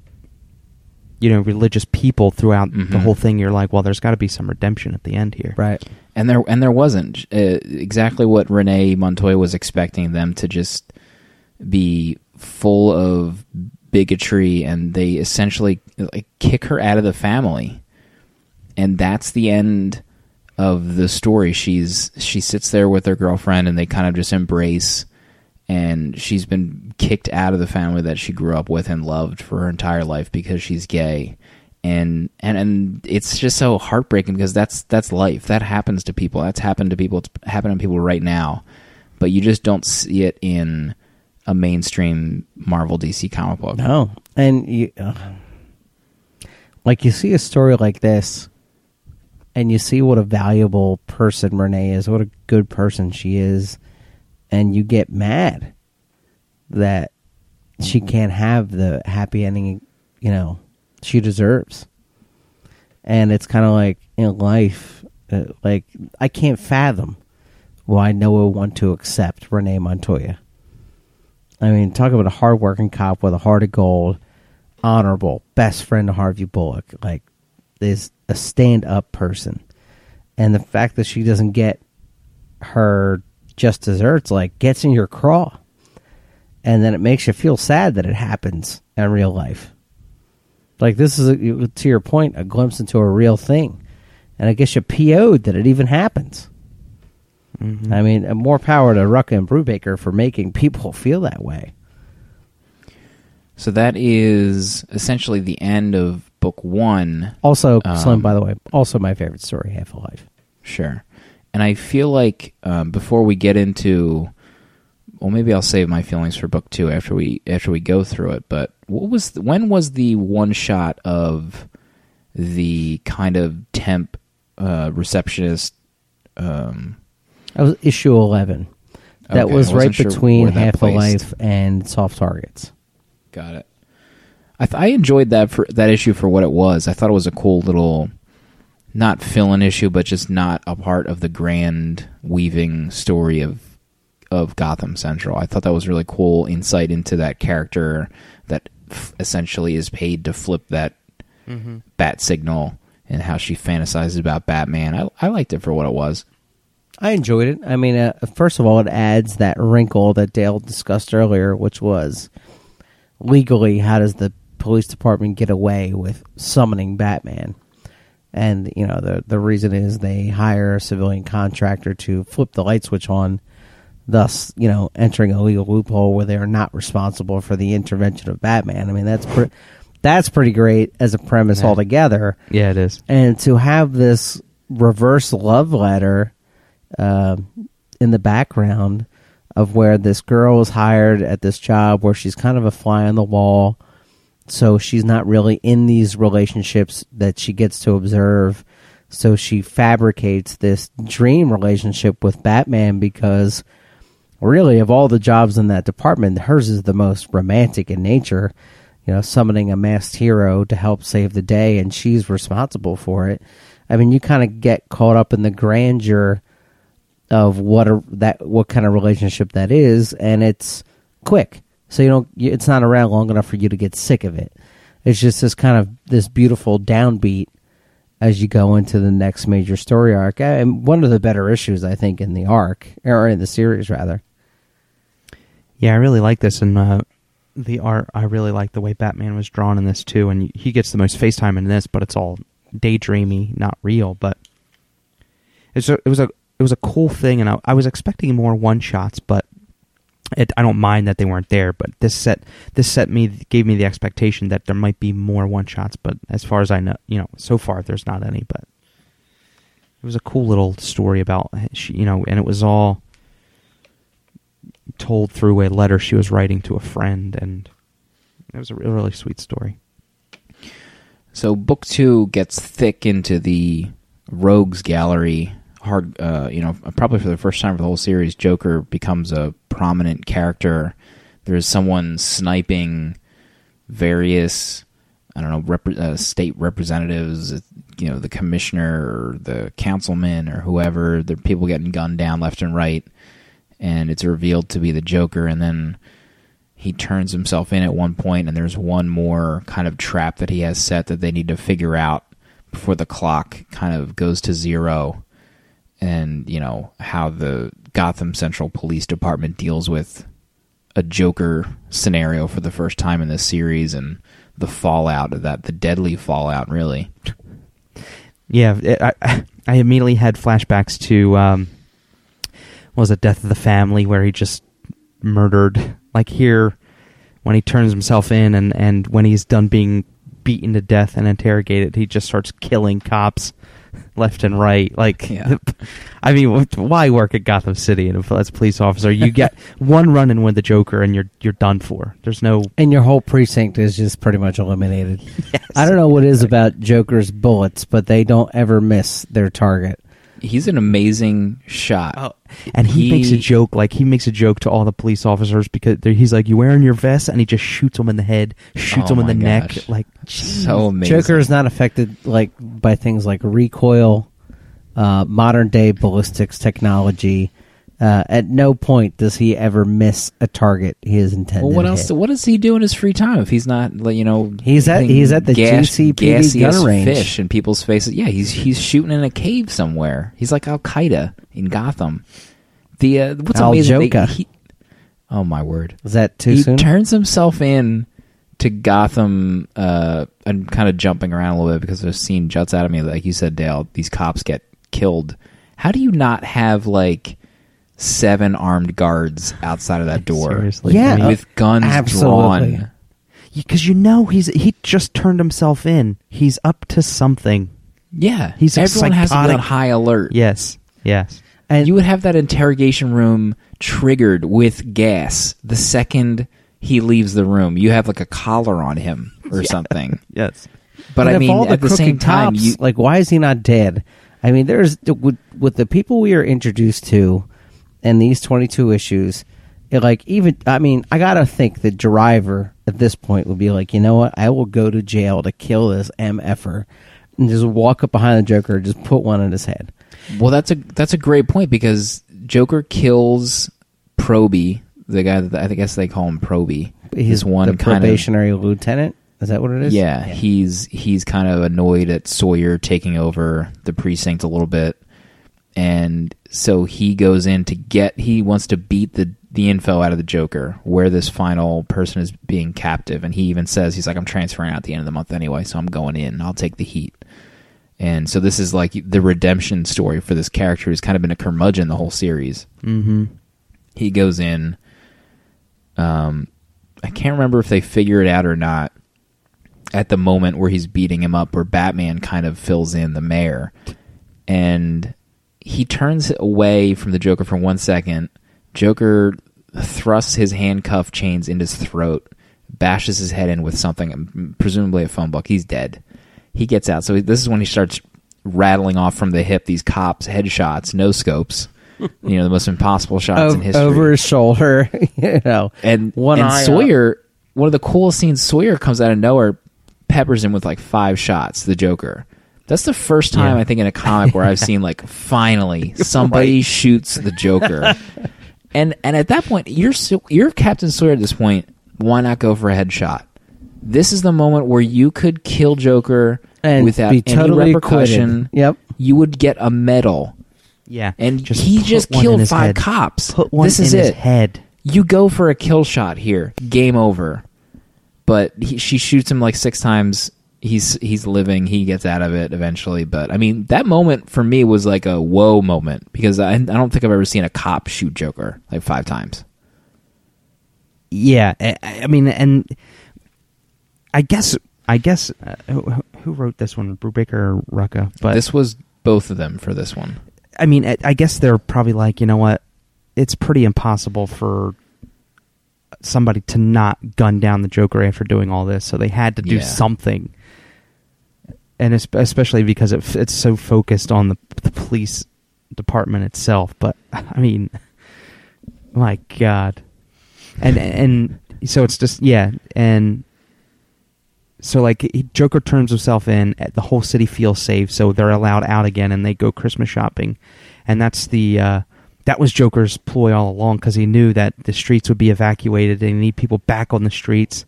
religious people throughout the whole thing. You're like, well, there's got to be some redemption at the end here, right? And there wasn't exactly what Renee Montoya was expecting them to just be full of bigotry, and they essentially like kick her out of the family, and that's the end of the story. She sits there with her girlfriend, and they kind of just embrace, and she's been kicked out of the family that she grew up with and loved for her entire life because she's gay, and it's just so heartbreaking because that's life. That happens to people. That's happened to people. It's happening to people right now, but you just don't see it in a mainstream Marvel DC comic book. No. And you see a story like this and you see what a valuable person Renee is, what a good person she is, and you get mad that she can't have the happy ending, she deserves. And it's kind of like in life, like I can't fathom why no one want to accept Renee Montoya. I mean, talk about a hard-working cop with a heart of gold, honorable, best friend to Harvey Bullock, like, is a stand-up person. And the fact that she doesn't get her just desserts, like, gets in your craw. And then it makes you feel sad that it happens in real life. Like, this is, to your point, a glimpse into a real thing. And I guess you PO'd that it even happens. Mm-hmm. I mean, more power to Rucka and Brubaker for making people feel that way. So that is essentially the end of book one. Also, Slim, by the way, also my favorite story, Half a Life. Sure. And I feel like before we get into... Well, maybe I'll save my feelings for book two after we go through it, but when was the one shot of the kind of temp receptionist... That was issue 11. That was right between Half a Life and Soft Targets. Got it. I enjoyed that issue for what it was. I thought it was a cool little, not fill-in issue, but just not a part of the grand weaving story of Gotham Central. I thought that was really cool insight into that character that essentially is paid to flip that bat signal and how she fantasizes about Batman. I liked it for what it was. I enjoyed it. I mean, first of all, it adds that wrinkle that Dale discussed earlier, which was legally, how does the police department get away with summoning Batman? And, the reason is they hire a civilian contractor to flip the light switch on thus, you know, entering a legal loophole where they are not responsible for the intervention of Batman. I mean, that's pretty great as a premise altogether. Yeah, it is. And to have this reverse love letter in the background of where this girl is hired at this job where she's kind of a fly on the wall, so she's not really in these relationships that she gets to observe. So she fabricates this dream relationship with Batman because, really, of all the jobs in that department, hers is the most romantic in nature. You know, summoning a masked hero to help save the day, and she's responsible for it. I mean, you kind of get caught up in the grandeur of what kind of relationship that is, and it's quick. So it's not around long enough for you to get sick of it. It's just this kind of this beautiful downbeat as you go into the next major story arc, and one of the better issues, I think, in the arc, or in the series, rather. Yeah, I really like this, and the art, I really like the way Batman was drawn in this, too, and he gets the most face time in this, but it's all daydreamy, not real, but it was a cool thing, and I was expecting more one-shots, but I don't mind that they weren't there, but this gave me the expectation that there might be more one-shots, but as far as I know, you know, so far there's not any, but it was a cool little story about, you know, and it was all told through a letter she was writing to a friend, and it was a really, really sweet story. So book 2 gets thick into the rogues gallery. Hard, you know, probably for the first time for the whole series, Joker becomes a prominent character. There's someone sniping various, I don't know, state representatives, you know, the commissioner or the councilman or whoever. There are people getting gunned down left and right, and it's revealed to be the Joker, and then he turns himself in at one point, and there's one more kind of trap that he has set that they need to figure out before the clock kind of goes to zero. And, you know, how the Gotham Central Police Department deals with a Joker scenario for the first time in this series, and the fallout of that, the deadly fallout, really. Yeah, I immediately had flashbacks to, what was it, Death of the Family, where he just murdered, like here, when he turns himself in and when he's done being beaten to death and interrogated, he just starts killing cops left and right. Like, yeah. I mean, why work at Gotham City and as a police officer? You get one run-in with the Joker and you're done for. There's no... And your whole precinct is just pretty much eliminated. Yes. I don't know what it is about Joker's bullets, but they don't ever miss their target. He's an amazing shot. Oh. And he makes a joke, like he makes a joke to all the police officers because he's like, "You wearing your vest?" and he just shoots them in the head, shoots them in the neck. Like, geez. So amazing. Joker is not affected like by things like recoil, modern day ballistics technology. At no point does he ever miss a target he is intended. Well, what else? Hit. What does he do in his free time if he's not, you know, he's at the GCPD gun range, fish in people's faces. Yeah, he's shooting in a cave somewhere. He's like Al Qaeda in Gotham. The what's Al amazing? Oh my word! Is that too soon? He turns himself in to Gotham. I'm kind of jumping around a little bit because the scene juts out of me. Like you said, Dale, these cops get killed. How do you not have like 7 armed guards outside of that door? Seriously, yeah, with guns absolutely drawn. Because you know he just turned himself in. He's up to something. Yeah, he's everyone has to be on high alert. Yes, yes. And you would have that interrogation room triggered with gas the second he leaves the room. You have like a collar on him or something. Yes, but I mean, at the same time, cops, like, why is he not dead? I mean, there's with the people we are introduced to. And these 22 issues, I gotta think the driver at this point would be like, you know what? I will go to jail to kill this MFer, and just walk up behind the Joker and just put one in his head. Well, that's a great point because Joker kills Proby, the guy that I guess they call him Proby. He's one the probationary kind of lieutenant. Is that what it is? Yeah, he's kind of annoyed at Sawyer taking over the precinct a little bit. And so he goes in to he wants to beat the info out of the Joker where this final person is being captive. And he even says, he's like, I'm transferring out at the end of the month anyway, so I'm going in. I'll take the heat. And so this is like the redemption story for this character who's kind of been a curmudgeon the whole series. Mm-hmm. He goes in. I can't remember if they figure it out or not at the moment where he's beating him up, where Batman kind of fills in the mayor. And he turns away from the Joker for 1 second. Joker thrusts his handcuff chains into his throat, bashes his head in with something, presumably a phone book. He's dead. He gets out. So this is when he starts rattling off from the hip these cops' headshots, no scopes. You know, the most impossible shots in history. Over his shoulder, you know. And one and eye Sawyer, up. One of the coolest scenes, Sawyer comes out of nowhere, peppers him with like 5 shots, the Joker. That's the first time, I think, in a comic where I've seen, like, finally, somebody shoots the Joker. And at that point, you're Captain Sawyer at this point. Why not go for a headshot? This is the moment where you could kill Joker and without any repercussion. Yep. You would get a medal. Yeah, and he just killed 5 cops. Put one this in is his it. Head. You go for a kill shot here. Game over. But she shoots him like 6 times. He's living. He gets out of it eventually. But I mean, that moment for me was like a whoa moment, because I don't think I've ever seen a cop shoot Joker like 5 times. Yeah, I mean, and I guess who wrote this one? Brubaker or Rucka? But this was both of them for this one. I mean, I guess they're probably like, you know what? It's pretty impossible for somebody to not gun down the Joker after doing all this, so they had to do something. And especially because it's so focused on the police department itself. But, I mean, my God. And so it's just, and... So, like, Joker turns himself in. The whole city feels safe, so they're allowed out again, and they go Christmas shopping. And that's that was Joker's ploy all along, because he knew that the streets would be evacuated, and he need people back on the streets,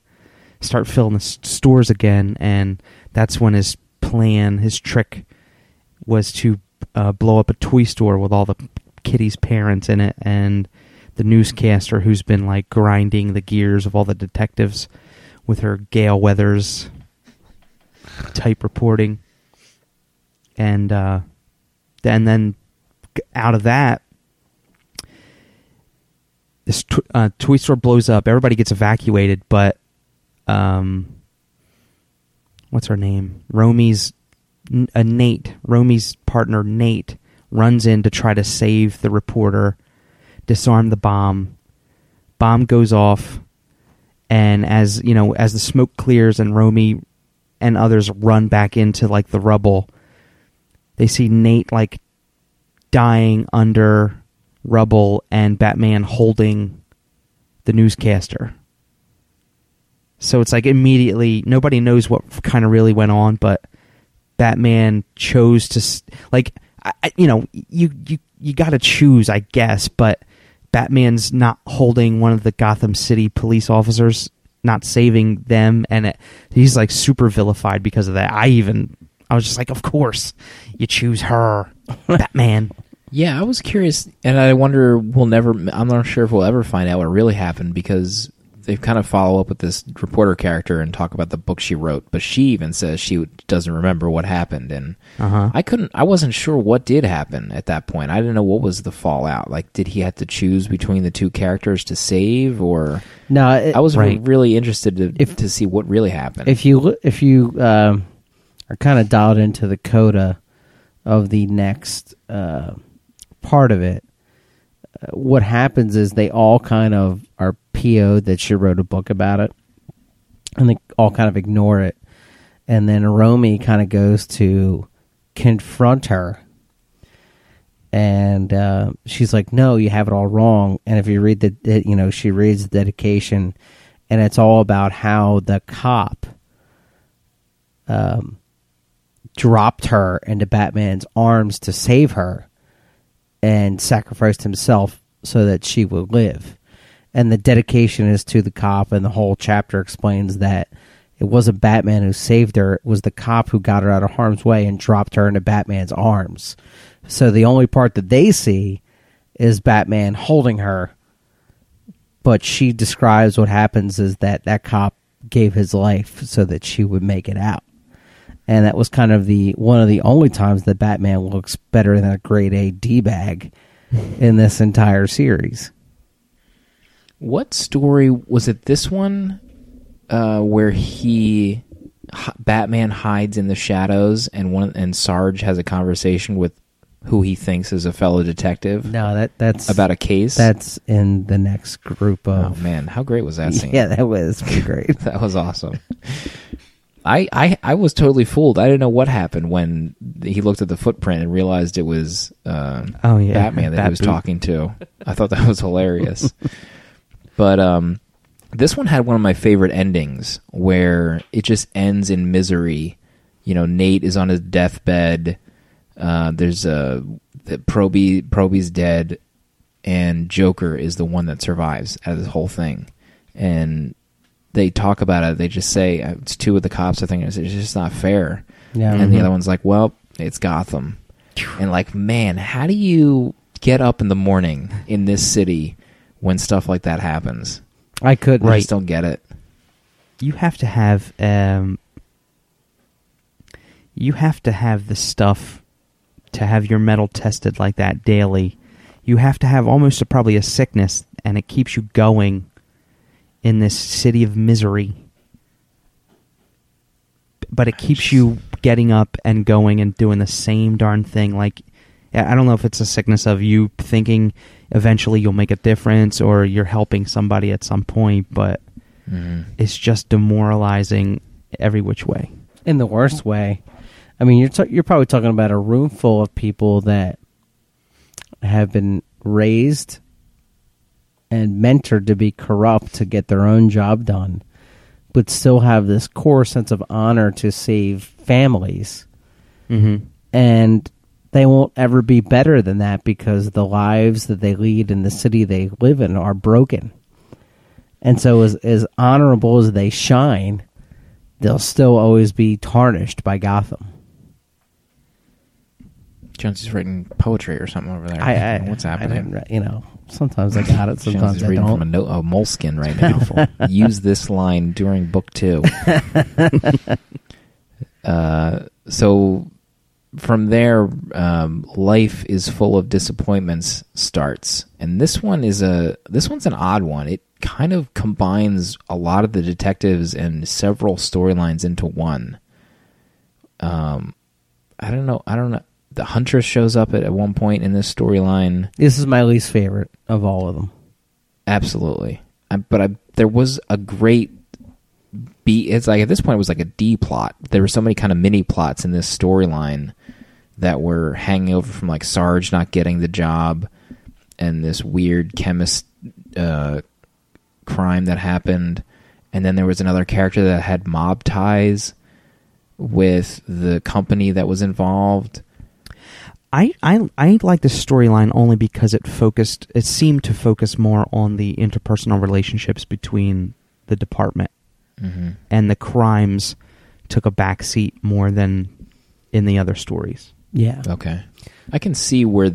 start filling the stores again. And that's when his plan, his trick, was to blow up a toy store with all the kiddies' parents in it, and the newscaster who's been, like, grinding the gears of all the detectives with her Gale Weathers type reporting. And then out of that, this toy store blows up. Everybody gets evacuated, but what's her name? Romy's partner, Nate, runs in to try to save the reporter, disarm the bomb. Bomb goes off. And as you know, as the smoke clears and Romy and others run back into like the rubble, they see Nate like dying under rubble and Batman holding the newscaster. So it's like immediately nobody knows what kind of really went on, but Batman chose to like you got to choose, I guess, but. Batman's not holding one of the Gotham City police officers, not saving them, and he's like super vilified because of that. I was just like, of course, you choose her, Batman. Yeah, I was curious, and I wonder, I'm not sure if we'll ever find out what really happened, because they kind of follow up with this reporter character and talk about the book she wrote, but she even says she doesn't remember what happened, and I wasn't sure what did happen at that point. I didn't know what was the fallout. Like, did he have to choose between the two characters to save, or no? I was really interested to see what really happened. If you are kind of dialed into the coda of the next part of it, what happens is they all kind of are PO'd that she wrote a book about it, and they all kind of ignore it. And then Romy kind of goes to confront her, and she's like, "No, you have it all wrong." And if you read she reads the dedication, and it's all about how the cop dropped her into Batman's arms to save her, and sacrificed himself so that she would live. And the dedication is to the cop, and the whole chapter explains that it wasn't Batman who saved her, it was the cop who got her out of harm's way and dropped her into Batman's arms. So the only part that they see is Batman holding her, but she describes what happens is that cop gave his life so that she would make it out. And that was kind of one of the only times that Batman looks better than a grade A D-bag in this entire series. What story was it? This one where Batman hides in the shadows, and Sarge has a conversation with who he thinks is a fellow detective. No, that's about a case. That's in the next group of. Oh man, how great was that scene? Yeah, that was pretty great. That was awesome. I was totally fooled. I didn't know what happened when he looked at the footprint and realized it was Batman that he was talking to. I thought that was hilarious. But this one had one of my favorite endings where it just ends in misery. You know, Nate is on his deathbed. There's Proby's dead, and Joker is the one that survives out of this whole thing. And they talk about it. They just say, it's two of the cops, I think, it's just not fair. Yeah, and the other one's like, well, it's Gotham. And like, man, how do you get up in the morning in this city when stuff like that happens? I couldn't. I just don't get it. You have to have the stuff to have your metal tested like that daily. You have to have almost probably a sickness, and it keeps you going in this city of misery. But it keeps you getting up and going and doing the same darn thing. Like, I don't know if it's a sickness of you thinking eventually you'll make a difference or you're helping somebody at some point, but it's just demoralizing every which way. In the worst way. I mean, you're probably talking about a room full of people that have been raised and mentored to be corrupt to get their own job done, but still have this core sense of honor to save families. Mm-hmm. And they won't ever be better than that because the lives that they lead in the city they live in are broken. And so as honorable as they shine, they'll still always be tarnished by Gotham. Jones is writing poetry or something over there. What's happening? Sometimes I got it. Sometimes Jones is reading from a moleskin right now. Use this line during book 2. So from there, life is full of disappointments starts, and this one's an odd one. It kind of combines a lot of the detectives and several storylines into one. I don't know. The Huntress shows up at one point in this storyline. This is my least favorite of all of them. Absolutely. There was a great B. It's like at this point it was like a D plot. There were so many kind of mini plots in this storyline that were hanging over from like Sarge not getting the job and this weird chemist crime that happened. And then there was another character that had mob ties with the company that was involved. I like this storyline only because it seemed to focus more on the interpersonal relationships between the department, and the crimes took a backseat more than in the other stories. Yeah. Okay. I can see where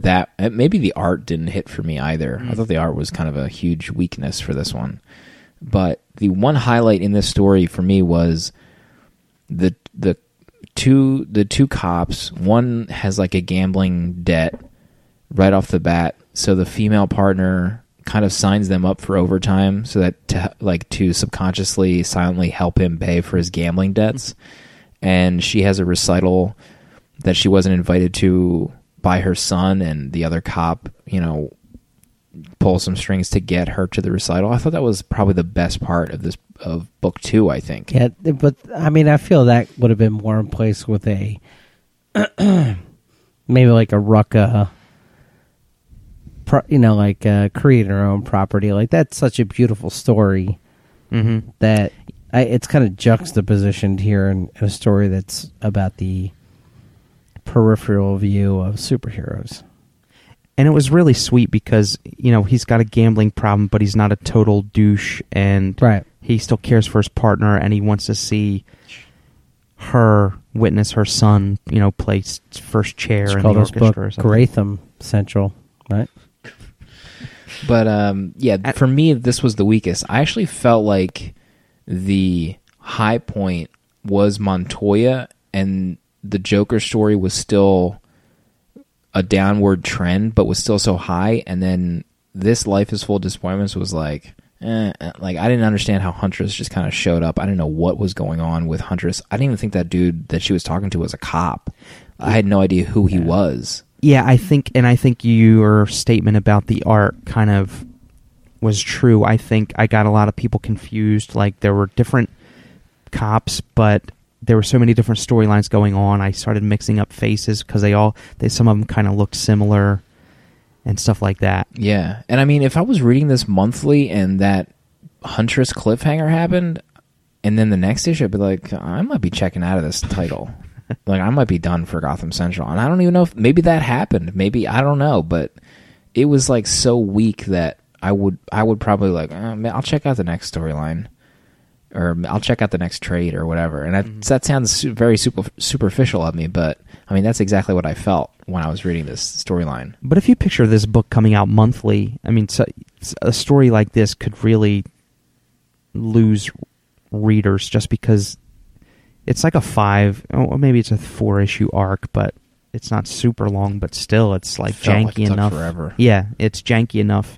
maybe the art didn't hit for me either. I thought the art was kind of a huge weakness for this one. But the one highlight in this story for me was the two cops. One has like a gambling debt right off the bat, so the female partner kind of signs them up for overtime so that to subconsciously, silently help him pay for his gambling debts. And she has a recital that she wasn't invited to by her son, and the other cop, pulls some strings to get her to the recital. I thought that was probably the best part of this. Of book 2, I think. Yeah, but I mean, I feel that would have been more in place with a maybe like a Rucka, like creating her own property. Like that's such a beautiful story that it's kind of juxtapositioned here in a story that's about the peripheral view of superheroes. And it was really sweet because he's got a gambling problem, but he's not a total douche, and right. He still cares for his partner, and he wants to see her witness her son, play first chair in the orchestra. It's called Gotham Central, right? But for me, this was the weakest. I actually felt like the high point was Montoya, and the Joker story was still a downward trend, but was still so high. And then this Life is Full of Disappointments was like, Like, I didn't understand how Huntress just kind of showed up. I didn't know what was going on with Huntress. I didn't even think that dude that she was talking to was a cop. I had no idea who he was. Yeah, I think your statement about the art kind of was true. I think I got a lot of people confused. Like, there were different cops, but there were so many different storylines going on. I started mixing up faces because some of them kind of looked similar and stuff like that. Yeah, and I mean, if I was reading this monthly and that Huntress cliffhanger happened, and then the next issue, I'd be like, I might be checking out of this title. Like, I might be done for Gotham Central. And I don't even know if maybe that happened. Maybe, I don't know. But it was, like, so weak that I would probably, like, I'll check out the next storyline. Or I'll check out the next trade or whatever. And that sounds very superficial of me. But, I mean, that's exactly what I felt when I was reading this storyline. But if you picture this book coming out monthly, I mean, so a story like this could really lose readers just because... It's like a 5, or maybe it's a 4-issue arc, but it's not super long. But still, it's like janky enough. Forever. Yeah, it's janky enough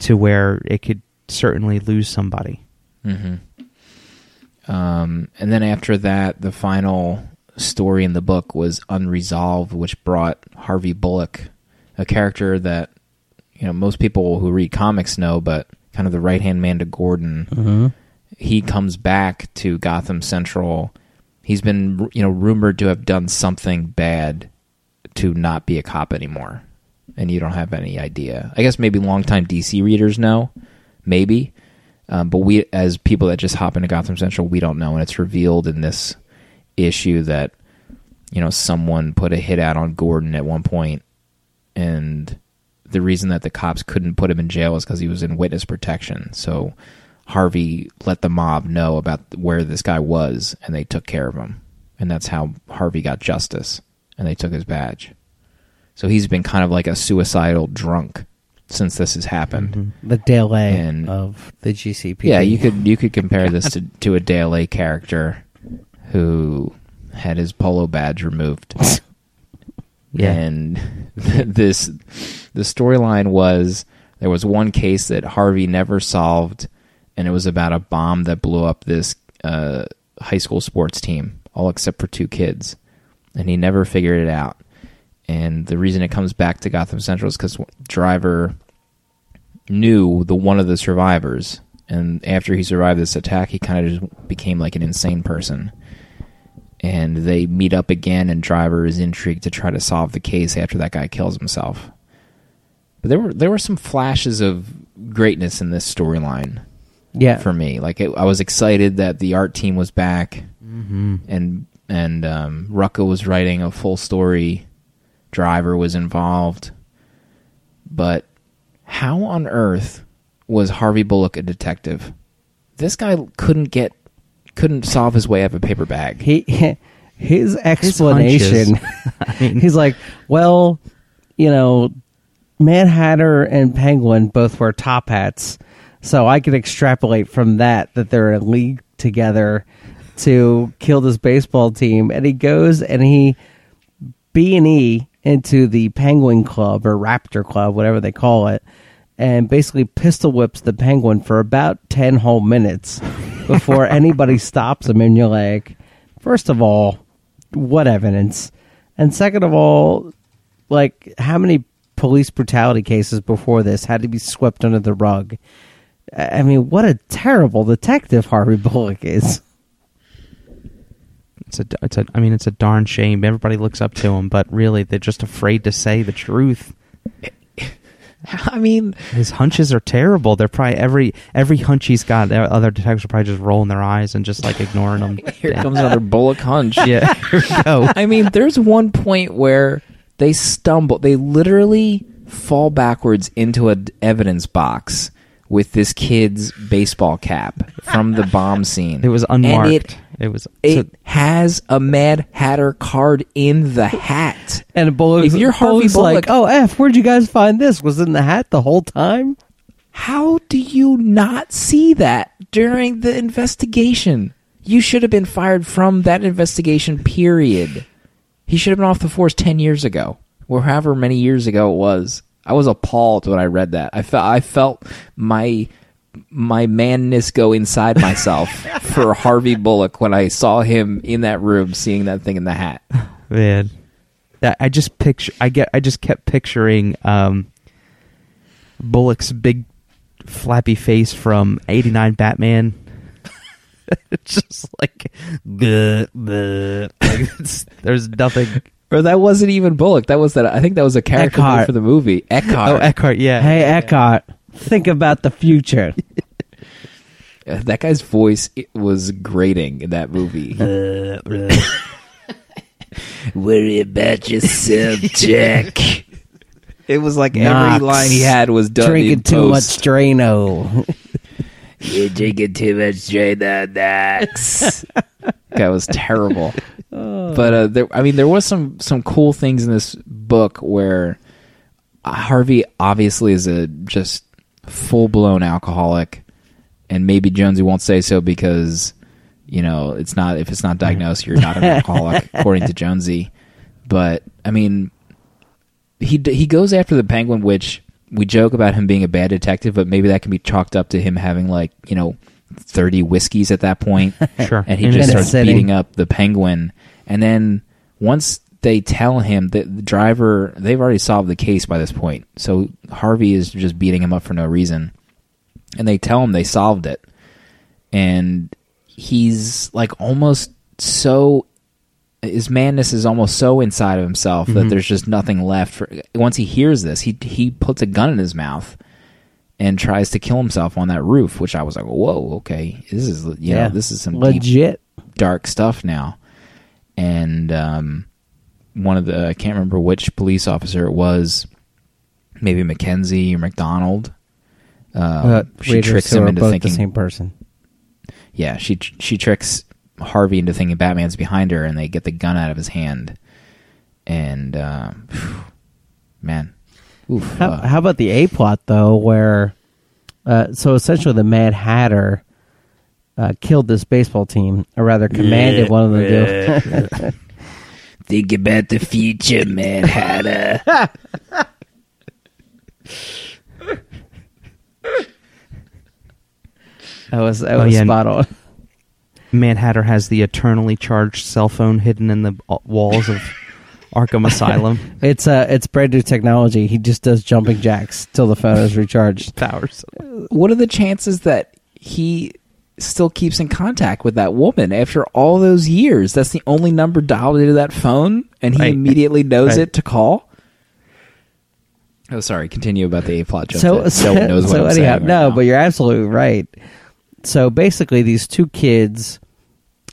to where it could certainly lose somebody. Mm-hmm. And then after that, the final story in the book was Unresolved, which brought Harvey Bullock, a character that most people who read comics know, but kind of the right hand man to Gordon. Mm-hmm. He comes back to Gotham Central. He's been, rumored to have done something bad to not be a cop anymore, and you don't have any idea. I guess maybe longtime DC readers know, maybe, but we, as people that just hop into Gotham Central, we don't know, and it's revealed in this issue that, someone put a hit out on Gordon at one point, and the reason that the cops couldn't put him in jail is because he was in witness protection, so... Harvey let the mob know about where this guy was, and they took care of him. And that's how Harvey got justice, and they took his badge. So he's been kind of like a suicidal drunk since this has happened. Mm-hmm. The Dale of the GCPD. Yeah, you could compare this to a Dale character who had his polo badge removed. Yeah. And the storyline was, there was one case that Harvey never solved, and it was about a bomb that blew up this high school sports team, all except for 2 kids. And he never figured it out. And the reason it comes back to Gotham Central is because Driver knew one of the survivors. And after he survived this attack, he kind of just became like an insane person. And they meet up again, and Driver is intrigued to try to solve the case after that guy kills himself. But there were some flashes of greatness in this storyline. Yeah, for me, like I was excited that the art team was back, mm-hmm. and Rucka was writing a full story, Driver was involved, but how on earth was Harvey Bullock a detective? This guy couldn't solve his way out of a paper bag. His explanation, he's like, well, Mad Hatter and Penguin both wear top hats. So I could extrapolate from that they're in a league together to kill this baseball team. And he goes and he B&E into the Penguin Club or Raptor Club, whatever they call it, and basically pistol whips the Penguin for about 10 whole minutes before anybody stops him. And you're like, first of all, what evidence? And second of all, like, how many police brutality cases before this had to be swept under the rug? I mean, what a terrible detective Harvey Bullock is. It's a darn shame. Everybody looks up to him, but really, they're just afraid to say the truth. I mean, his hunches are terrible. They're probably every hunch he's got. Other detectives are probably just rolling their eyes and just like ignoring him. Here comes another Bullock hunch. Yeah, here we go. I mean, there's one point where they stumble. They literally fall backwards into an evidence box with this kid's baseball cap from the bomb scene. It was unmarked. And it has a Mad Hatter card in the hat. And Bullock's like, oh, F, where'd you guys find this? Was it in the hat the whole time? How do you not see that during the investigation? You should have been fired from that investigation, period. He should have been off the force 10 years ago, or however many years ago it was. I was appalled when I read that. I felt my my manness go inside myself for Harvey Bullock when I saw him in that room, seeing that thing in the hat. Man, that I just kept picturing Bullock's big flappy face from '89 Batman. It's just like, bleh, bleh. There's nothing. Or that wasn't even Bullock. That was that. I think that was a character name for the movie. Eckhart. Oh, Eckhart. Yeah. Hey, Eckhart. Think about the future. That guy's voice was grating in that movie. Worry about yourself, Jack. It was like Knox. Every line he had was done drinking in too much Drano. You're drinking too much Drano, Knox. Guy was terrible. Oh. But there was some cool things in this book where Harvey obviously is a just full-blown alcoholic, and maybe Jonesy won't say so because, you know, it's not, if it's not diagnosed, you're not an alcoholic, according to Jonesy. But, I mean, he goes after the Penguin, which we joke about him being a bad detective, but maybe that can be chalked up to him having, like, you know, 30 whiskeys at that point. Sure. And he just starts beating up the Penguin. And then once they tell him that the driver, they've already solved the case by this point. So Harvey is just beating him up for no reason. And they tell him they solved it. And he's like almost so, his madness is almost so inside of himself that there's just nothing left. Once he hears this, he puts a gun in his mouth and tries to kill himself on that roof, which I was like, whoa, okay. This is, this is some legit deep, dark stuff now. And, one of the, I can't remember which police officer it was, maybe McKenzie or McDonald. She tricks him into thinking the same person. Yeah, she tricks Harvey into thinking Batman's behind her, and they get the gun out of his hand. And man, how about the A plot though, where so essentially the Mad Hatter killed this baseball team, or rather commanded one of them to. Think about the future, Mad Hatter. That was spot on. Mad Hatter has the eternally charged cell phone hidden in the walls of Arkham Asylum. It's brand new technology. He just does jumping jacks till the phone is recharged. Powers. What are the chances that he still keeps in contact with that woman after all those years? That's the only number dialed into that phone, and he immediately knows it to call. Oh, sorry. Continue about the A-plot. So no one knows what I'm saying. But you're absolutely right. So basically, these two kids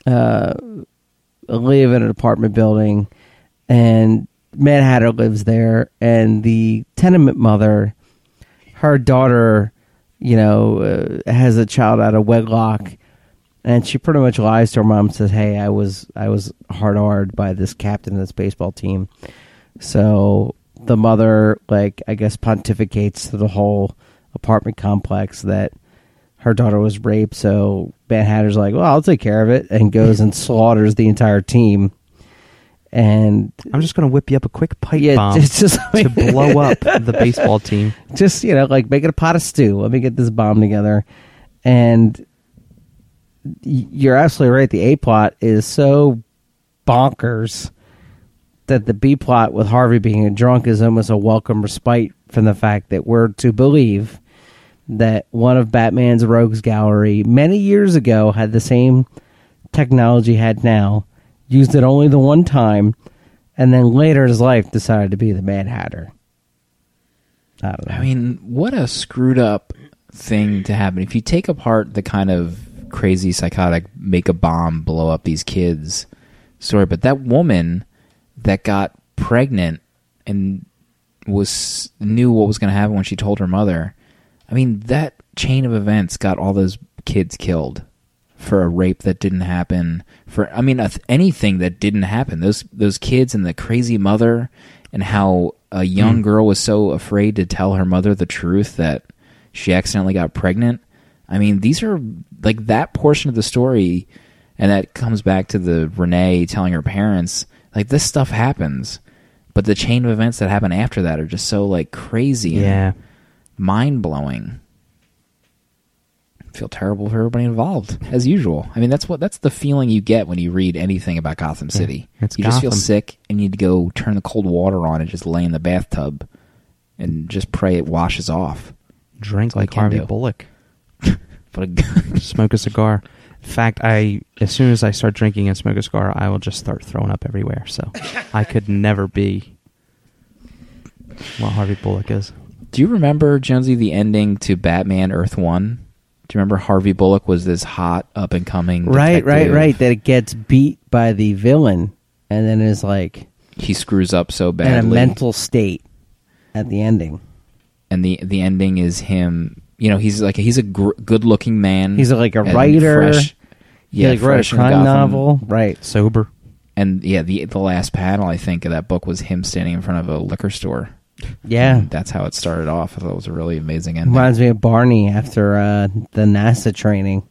live in an apartment building, and Mad Hatter lives there, and the tenement mother, her daughter, has a child out of wedlock, and she pretty much lies to her mom and says, hey, I was hard-arred by this captain of this baseball team. So the mother, I guess, pontificates to the whole apartment complex that her daughter was raped, so Mad Hatter's like, well, I'll take care of it, and goes and slaughters the entire team. And I'm just going to whip you up a quick pipe bomb to blow up the baseball team. Just, make it a pot of stew. Let me get this bomb together. And you're absolutely right. The A-plot is so bonkers that the B-plot with Harvey being a drunk is almost a welcome respite from the fact that we're to believe that one of Batman's rogues gallery many years ago had the same technology had now, used it only the one time, and then later in his life decided to be the Mad Hatter. I don't know. I mean, what a screwed up thing to happen. If you take apart the kind of crazy, psychotic, make a bomb, blow up these kids story, but that woman that got pregnant and knew what was going to happen when she told her mother, I mean, that chain of events got all those kids killed. For a rape that didn't happen, anything that didn't happen. Those kids and the crazy mother, and how a young girl was so afraid to tell her mother the truth that she accidentally got pregnant. I mean, these are like that portion of the story, and that comes back to the Renee telling her parents, like, this stuff happens, but the chain of events that happen after that are just so crazy and mind-blowing. feel terrible for everybody involved, as usual. I mean, that's the feeling you get when you read anything about Gotham City. Yeah, you just feel sick and you need to go turn the cold water on and just lay in the bathtub and just pray it washes off. Drink like Harvey Bullock. Smoke a cigar. In fact, as soon as I start drinking and smoke a cigar, I will just start throwing up everywhere. So I could never be what Harvey Bullock is. Do you remember, Jonesy, the ending to Batman Earth 1? Do you remember Harvey Bullock was this hot, up-and-coming detective? Right. That it gets beat by the villain, and then is like... He screws up so badly. In a mental state at the ending. And the ending is him... You know, he's a good-looking man. He's like a writer. Fresh, fresh wrote a crime novel. Right. Sober. And yeah, the last panel, I think, of that book was him standing in front of a liquor store. Yeah. And that's how it started off. I thought it was a really amazing ending. Reminds me of Barney after the NASA training.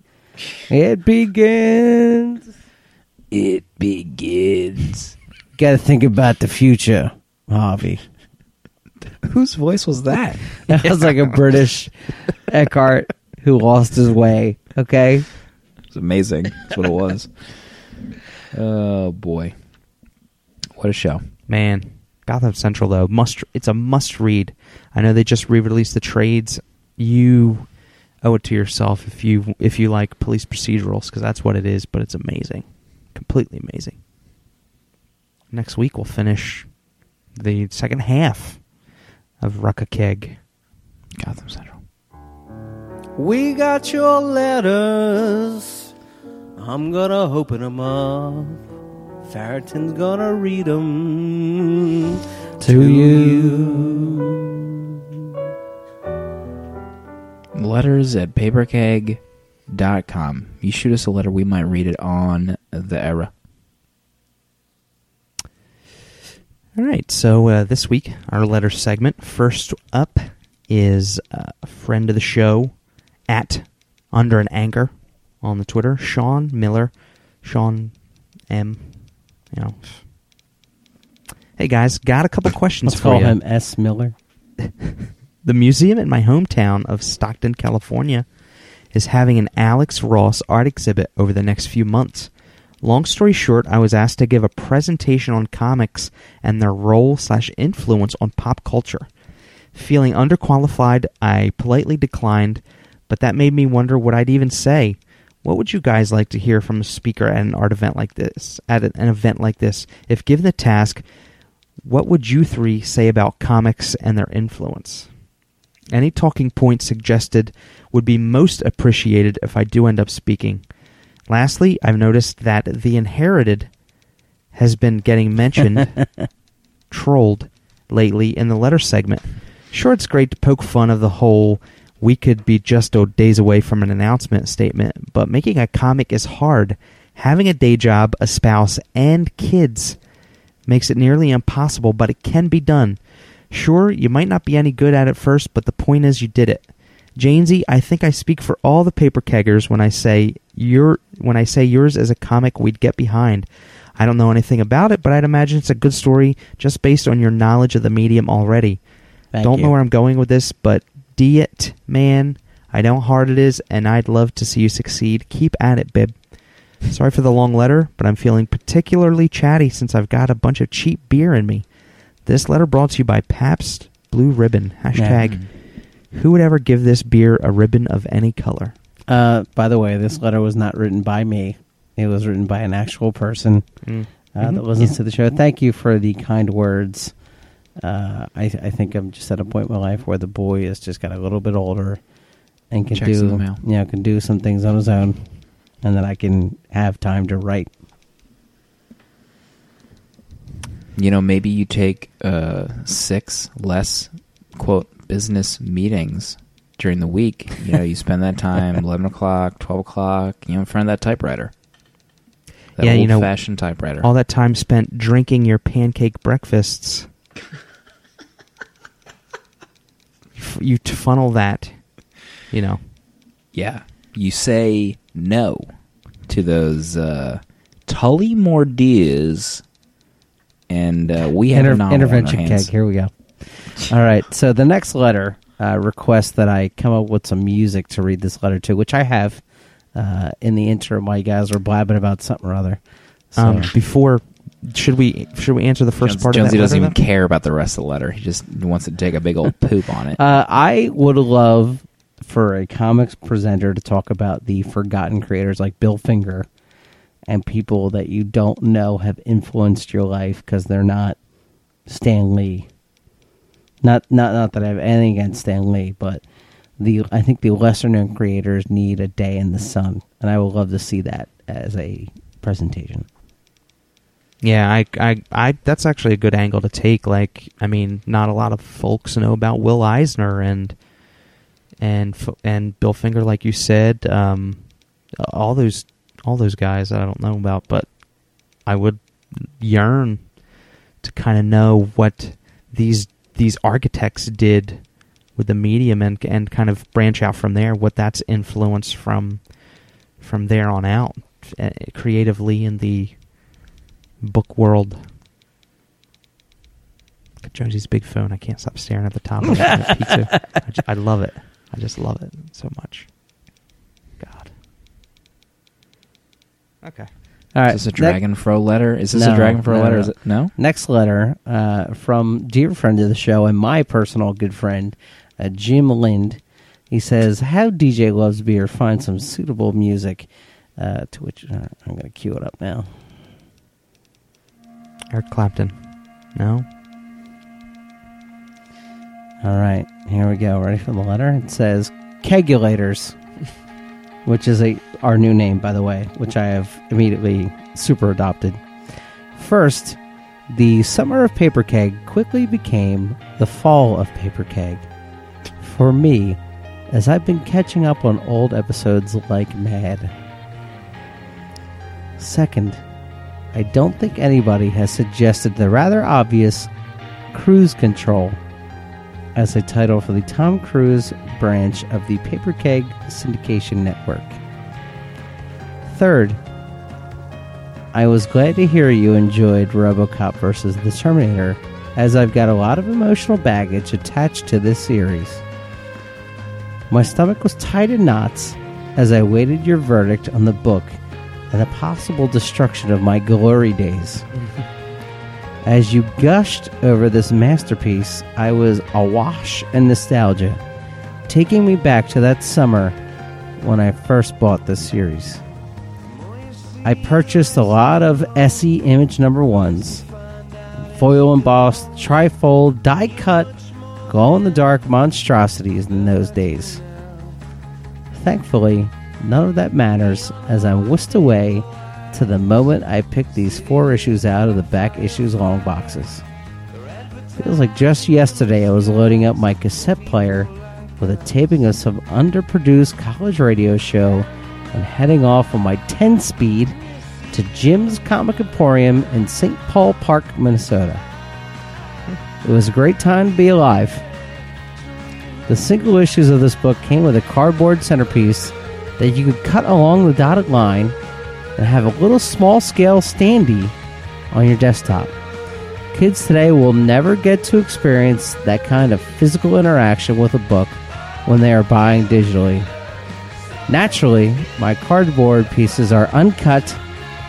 It begins. Got to think about the future, Harvey. Whose voice was that? That was like a British Eckhart who lost his way. Okay. It's amazing. That's what it was. Oh, boy. What a show. Man. Gotham Central, though, it's a must-read. I know they just re-released the trades. You owe it to yourself if you like police procedurals, because that's what it is, but it's amazing. Completely amazing. Next week, we'll finish the second half of Rucka Keg. Gotham Central. We got your letters. I'm going to open them up. Farrington's gonna read them to you. letters@paperkeg.com. You shoot us a letter, we might read it on the era. All right, so this week, our letter segment. First up is a friend of the show @UnderAnAnchor on the Twitter, Sean Miller. Sean M. You know. Hey guys, got a couple questions for you. Let's call him S. Miller. The museum in my hometown of Stockton, California is having an Alex Ross art exhibit over the next few months. Long story short, I was asked to give a presentation on comics and their role/influence on pop culture. Feeling underqualified, I politely declined, but that made me wonder what I'd even say. What would you guys like to hear from a speaker at an art event like this? At an event like this, if given the task, what would you three say about comics and their influence? Any talking points suggested would be most appreciated if I do end up speaking. Lastly, I've noticed that The Inherited has been getting mentioned, trolled lately in the letter segment. Sure, it's great to poke fun of the whole "we could be just days away from an announcement" statement, but making a comic is hard. Having a day job, a spouse, and kids makes it nearly impossible, but it can be done. Sure, you might not be any good at it first, but the point is you did it. Janesy, I think I speak for all the paper keggers when I say yours is a comic we'd get behind. I don't know anything about it, but I'd imagine it's a good story just based on your knowledge of the medium already. Don't know where I'm going with this, but... it, man. I know how hard it is, and I'd love to see you succeed. Keep at it, bib. Sorry for the long letter, but I'm feeling particularly chatty since I've got a bunch of cheap beer in me. This letter brought to you by Pabst Blue Ribbon. #, who would ever give this beer a ribbon of any color? By the way, this letter was not written by me. It was written by an actual person that listens to the show. Thank you for the kind words. I think I'm just at a point in my life where the boy has just got a little bit older and can do some things on his own, and that I can have time to write. You know, maybe you take 6 less, quote, business meetings during the week. You know, you spend that time, 11 o'clock, 12 o'clock, you know, in front of that typewriter. That old-fashioned typewriter. All that time spent drinking your pancake breakfasts. You funnel that, you know. Yeah. You say no to those Tully Mordeas, and we have a novel on our hands. Intervention keg. Here we go. All right. So the next letter request that I come up with some music to read this letter to, which I have in the interim while you guys were blabbing about something or other. So. Before... Should we answer the first part of that? Jonesy doesn't even care about the rest of the letter. He just wants to take a big old poop on it. I would love for a comics presenter to talk about the forgotten creators like Bill Finger and people that you don't know have influenced your life because they're not Stan Lee. Not that I have anything against Stan Lee, but I think the lesser-known creators need a day in the sun, and I would love to see that as a presentation. Yeah, I that's actually a good angle to take. Like, I mean, not a lot of folks know about Will Eisner and Bill Finger, like you said. All those guys that I don't know about, but I would yearn to kind of know what these architects did with the medium and kind of branch out from there. What that's influenced from there on out, creatively in the book world. Jonesy's big phone. I can't stop staring at the top of it. Pizza. I love it. I just love it so much. God. Okay. All right. Is this a Dragon Fro letter? No. Is it? No. Next letter from dear friend of the show and my personal good friend, Jim Lind. He says, "How DJ Loves Beer find some suitable music," to which I'm going to cue it up now. Eric Clapton. No? All right. Here we go. Ready for the letter? It says, Kegulators, which is our new name, by the way, which I have immediately super adopted. First, the summer of Paper Keg quickly became the fall of Paper Keg for me, as I've been catching up on old episodes like mad. Second, I don't think anybody has suggested the rather obvious Cruise Control as a title for the Tom Cruise branch of the Paper Keg Syndication Network. Third, I was glad to hear you enjoyed RoboCop vs. The Terminator, as I've got a lot of emotional baggage attached to this series. My stomach was tied in knots as I waited your verdict on the book and the possible destruction of my glory days. As you gushed over this masterpiece, I was awash in nostalgia, taking me back to that summer when I first bought this series. I purchased a lot of SE Image number 1s, foil embossed, trifold, die-cut, glow-in-the-dark monstrosities in those days. Thankfully, none of that matters, as I'm whisked away to the moment I picked these 4 issues out of the back issues long boxes. Feels like just yesterday I was loading up my cassette player with a taping of some underproduced college radio show and heading off on my 10-speed to Jim's Comic Emporium in St. Paul Park, Minnesota. It was a great time to be alive. The single issues of this book came with a cardboard centerpiece that you could cut along the dotted line and have a little small-scale standee on your desktop. Kids today will never get to experience that kind of physical interaction with a book when they are buying digitally. Naturally, my cardboard pieces are uncut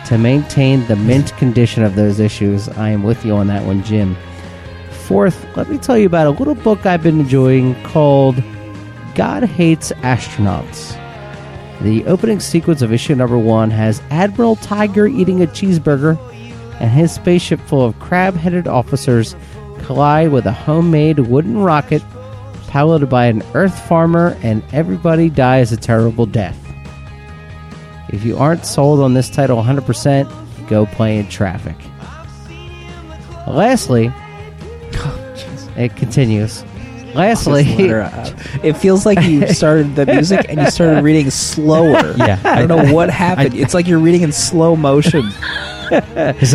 to maintain the mint condition of those issues. I am with you on that one, Jim. Fourth, let me tell you about a little book I've been enjoying called God Hates Astronauts. The opening sequence of issue number 1 has Admiral Tiger eating a cheeseburger and his spaceship full of crab-headed officers collide with a homemade wooden rocket piloted by an earth farmer, and everybody dies a terrible death. If you aren't sold on this title 100%, go play in traffic. Lastly, it continues. Lastly, it feels like you started the music and you started reading slower. Yeah, I don't know what happened. It's like you're reading in slow motion. His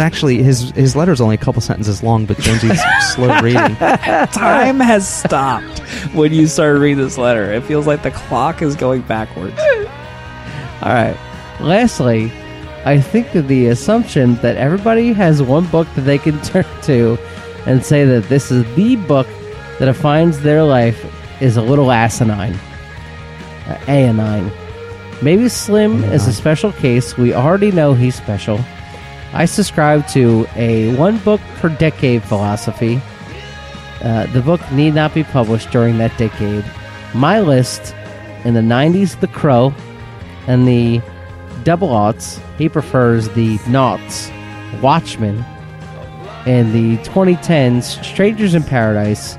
letter's only a couple sentences long, but Jonesy's slow reading. Time has stopped when you start reading this letter. It feels like the clock is going backwards. All right. Lastly, I think that the assumption that everybody has one book that they can turn to and say that this is the book that defines their life is a little asinine. Asinine. Maybe Slim is a special case. We already know he's special. I subscribe to a one book per decade philosophy. The book need not be published during that decade. My list in the 90s, The Crow, and the double aughts, he prefers the noughts, Watchmen, and the 2010s, Strangers in Paradise.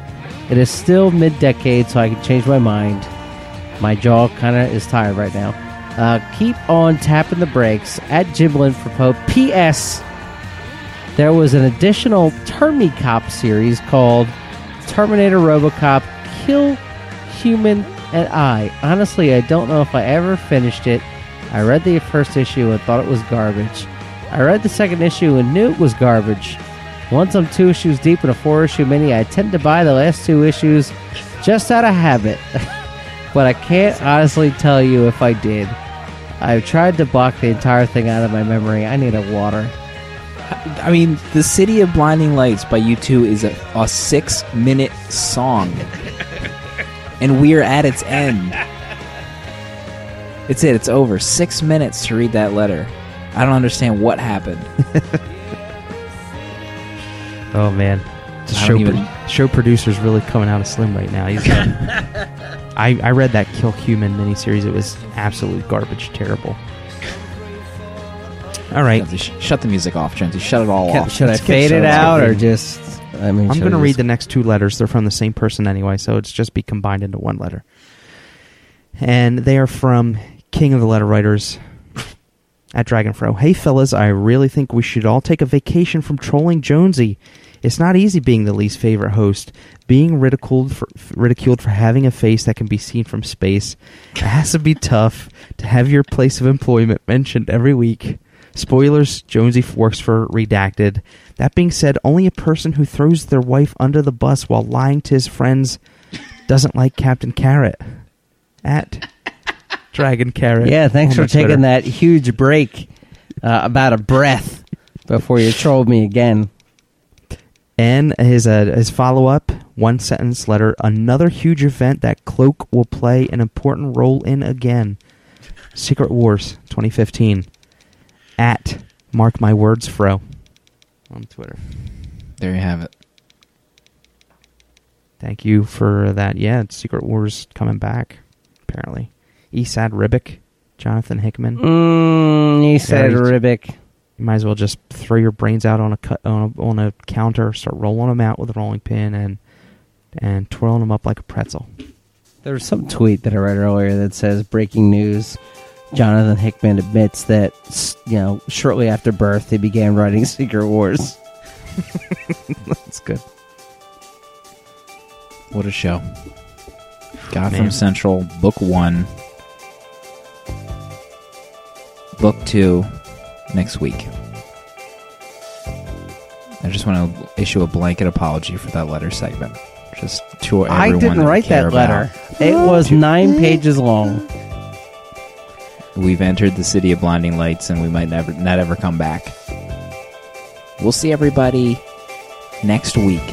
It is still mid-decade, so I can change my mind. My jaw kind of is tired right now. Keep on tapping the brakes at Giblin for Pope. P.S. There was an additional Termicop series called Terminator RoboCop Kill Human and I. Honestly, I don't know if I ever finished it. I read the first issue and thought it was garbage. I read the second issue and knew it was garbage. Once I'm two issues deep in a four-issue mini, I tend to buy the last two issues just out of habit. But I can't honestly tell you if I did. I've tried to block the entire thing out of my memory. I need a water. I mean, The City of Blinding Lights by U2 is a 6-minute song. And we're at its end. It's it. It's over. 6 minutes to read that letter. I don't understand what happened. Oh, man. The show producer's really coming out of Slim right now. He's got, I read that Kill Human miniseries. It was absolute garbage. Terrible. All right. Shut the music off, Jonesy. Shut it all off. Should I fade it out or just... I'm going to read the next two letters. They're from the same person anyway, so it's just be combined into one letter. And they are from King of the Letter Writers at Dragonfro. Hey, fellas, I really think we should all take a vacation from trolling Jonesy. It's not easy being the least favorite host, being ridiculed for having a face that can be seen from space. It has to be tough to have your place of employment mentioned every week. Spoilers, Jonesy works for Redacted. That being said, only a person who throws their wife under the bus while lying to his friends doesn't like Captain Carrot. At Dragon Carrot. Yeah, thanks for taking that huge break about a breath before you trolled me again. And his follow-up, one-sentence letter, another huge event that Cloak will play an important role in again. Secret Wars 2015. At Mark My Words Fro on Twitter. There you have it. Thank you for that. Yeah, it's Secret Wars coming back, apparently. Esad Ribic, Jonathan Hickman. Esad Ribic. You might as well just throw your brains out on a counter, start rolling them out with a rolling pin, and twirling them up like a pretzel. There was some tweet that I read earlier that says, breaking news, Jonathan Hickman admits that, shortly after birth, he began writing Secret Wars. That's good. What a show. Gotham Central, Book 1. Book 2, next week. I just want to issue a blanket apology for that letter segment. Just to everyone I didn't write that letter. It was 9 pages long. We've entered the City of Blinding Lights, and we might not ever come back. We'll see everybody next week.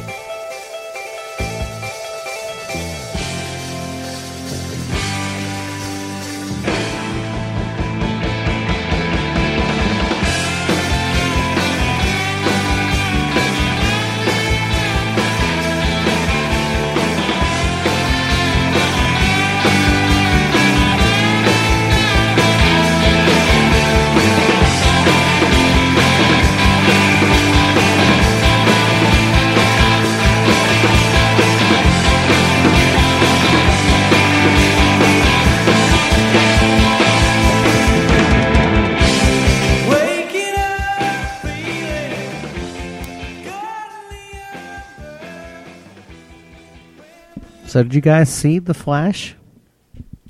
So did you guys see The Flash?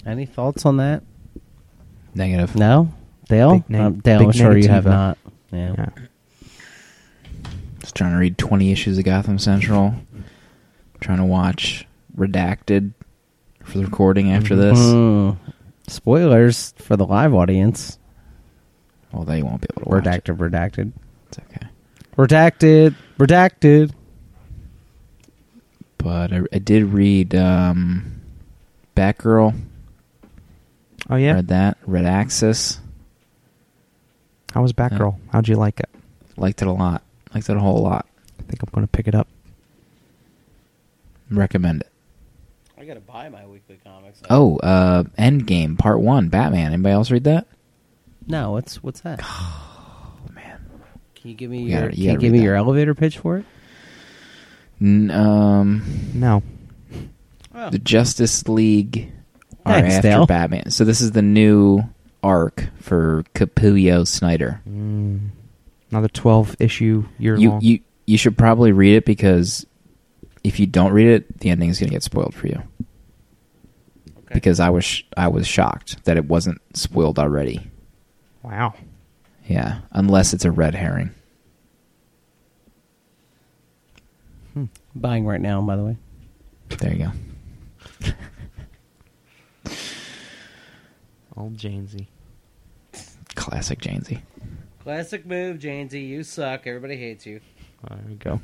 Any thoughts on that? Negative. No? Dale? Dale, I'm sure you have not. Yeah. Just trying to read 20 issues of Gotham Central. Trying to watch Redacted for the recording after this. Spoilers for the live audience. Well, they won't be able to watch Redacted, it. Redacted. It's okay. Redacted. Redacted. But I did read Batgirl. Oh, yeah? Read that. Red Axis. How was Batgirl? Yeah. How'd you like it? Liked it a lot. Liked it a whole lot. I think I'm going to pick it up. Recommend it. I got to buy my weekly comics. Oh, Endgame, Part 1, Batman. Anybody else read that? No, what's that? Oh, man. Can you give me your elevator pitch for it? No. Oh. The Justice League are after Batman. So this is the new arc for Capullo Snyder. Mm. Another 12-issue year-long. You should probably read it because if you don't read it, the ending is going to get spoiled for you. Okay. Because I was shocked that it wasn't spoiled already. Wow. Yeah, unless it's a red herring. Buying right now, by the way. There you go. Old Janesy. Classic Janesy. Classic move, Janesy. You suck. Everybody hates you. There we go.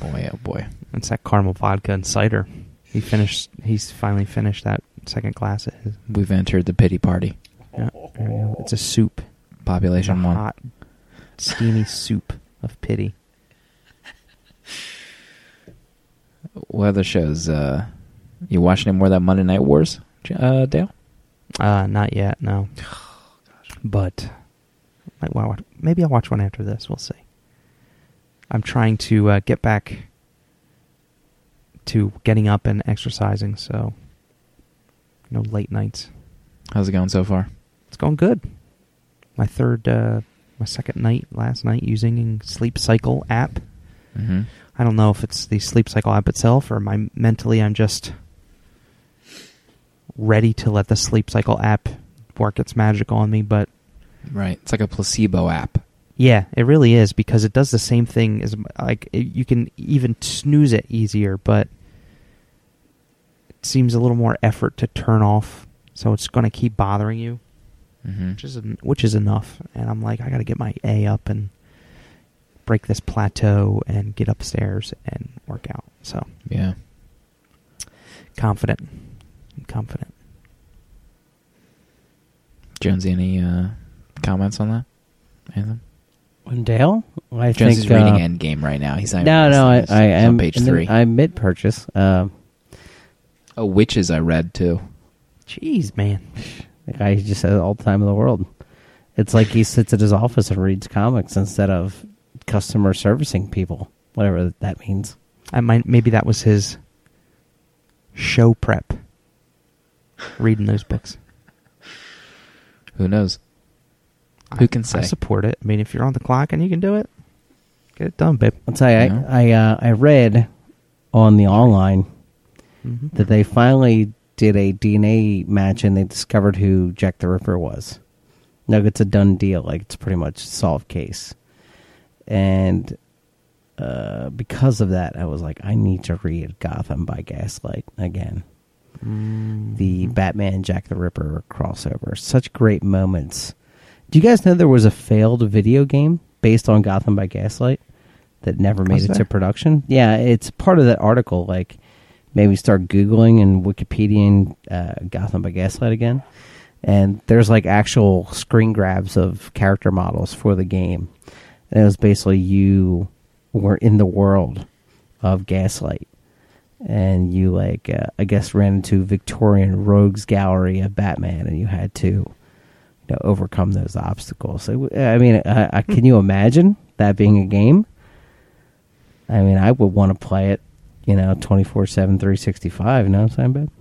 Boy, oh boy. It's that caramel vodka and cider. He's finally finished that second glass. We've entered the pity party. Yeah, there we go. It's a soup. Population one. Hot, steamy soup of pity. What other shows? You watching any more of that Monday Night Wars, Dale? Not yet, no. Oh, gosh. But maybe I'll watch one after this. We'll see. I'm trying to get back to getting up and exercising, so no late nights. How's it going so far? It's going good. My second night last night using Sleep Cycle app. Mm-hmm. I don't know if it's the Sleep Cycle app itself or mentally I'm just ready to let the Sleep Cycle app work its magic on me, but... Right. It's like a placebo app. Yeah, it really is because it does the same thing as... like you can even snooze it easier, but it seems a little more effort to turn off, so it's going to keep bothering you, mm-hmm. which is enough. And I'm like, I got to get my A up and... break this plateau and get upstairs and work out. So yeah, I'm confident. Jonesy, any comments on that? Anything? And Dale, I Jonesy's think reading Endgame right now. He's I am on page 3. I'm mid purchase. Witches I read too. Jeez, man, the guy just has all the time in the world. It's like he sits at his office and reads comics instead of customer servicing people, whatever that means. Maybe that was his show prep, reading those books. Who knows? Who can say? I support it. I mean, if you're on the clock and you can do it, get it done, babe. I'll tell you, I read on the online mm-hmm. that they finally did a DNA match and they discovered who Jack the Ripper was. Now it's a done deal. Like, it's pretty much a solved case. And because of that, I was like, I need to read Gotham by Gaslight again. Mm. The Batman Jack the Ripper crossover. Such great moments. Do you guys know there was a failed video game based on Gotham by Gaslight that never made it to production? Yeah, it's part of that article. Like, maybe start Googling and Wikipediaing Gotham by Gaslight again. And there's like actual screen grabs of character models for the game. And it was basically you were in the world of Gaslight. And you, like, I guess ran into Victorian rogues gallery of Batman. And you had to overcome those obstacles. So, I mean, can you imagine that being a game? I mean, I would want to play it, 24/7, 365. You know what I'm saying, babe?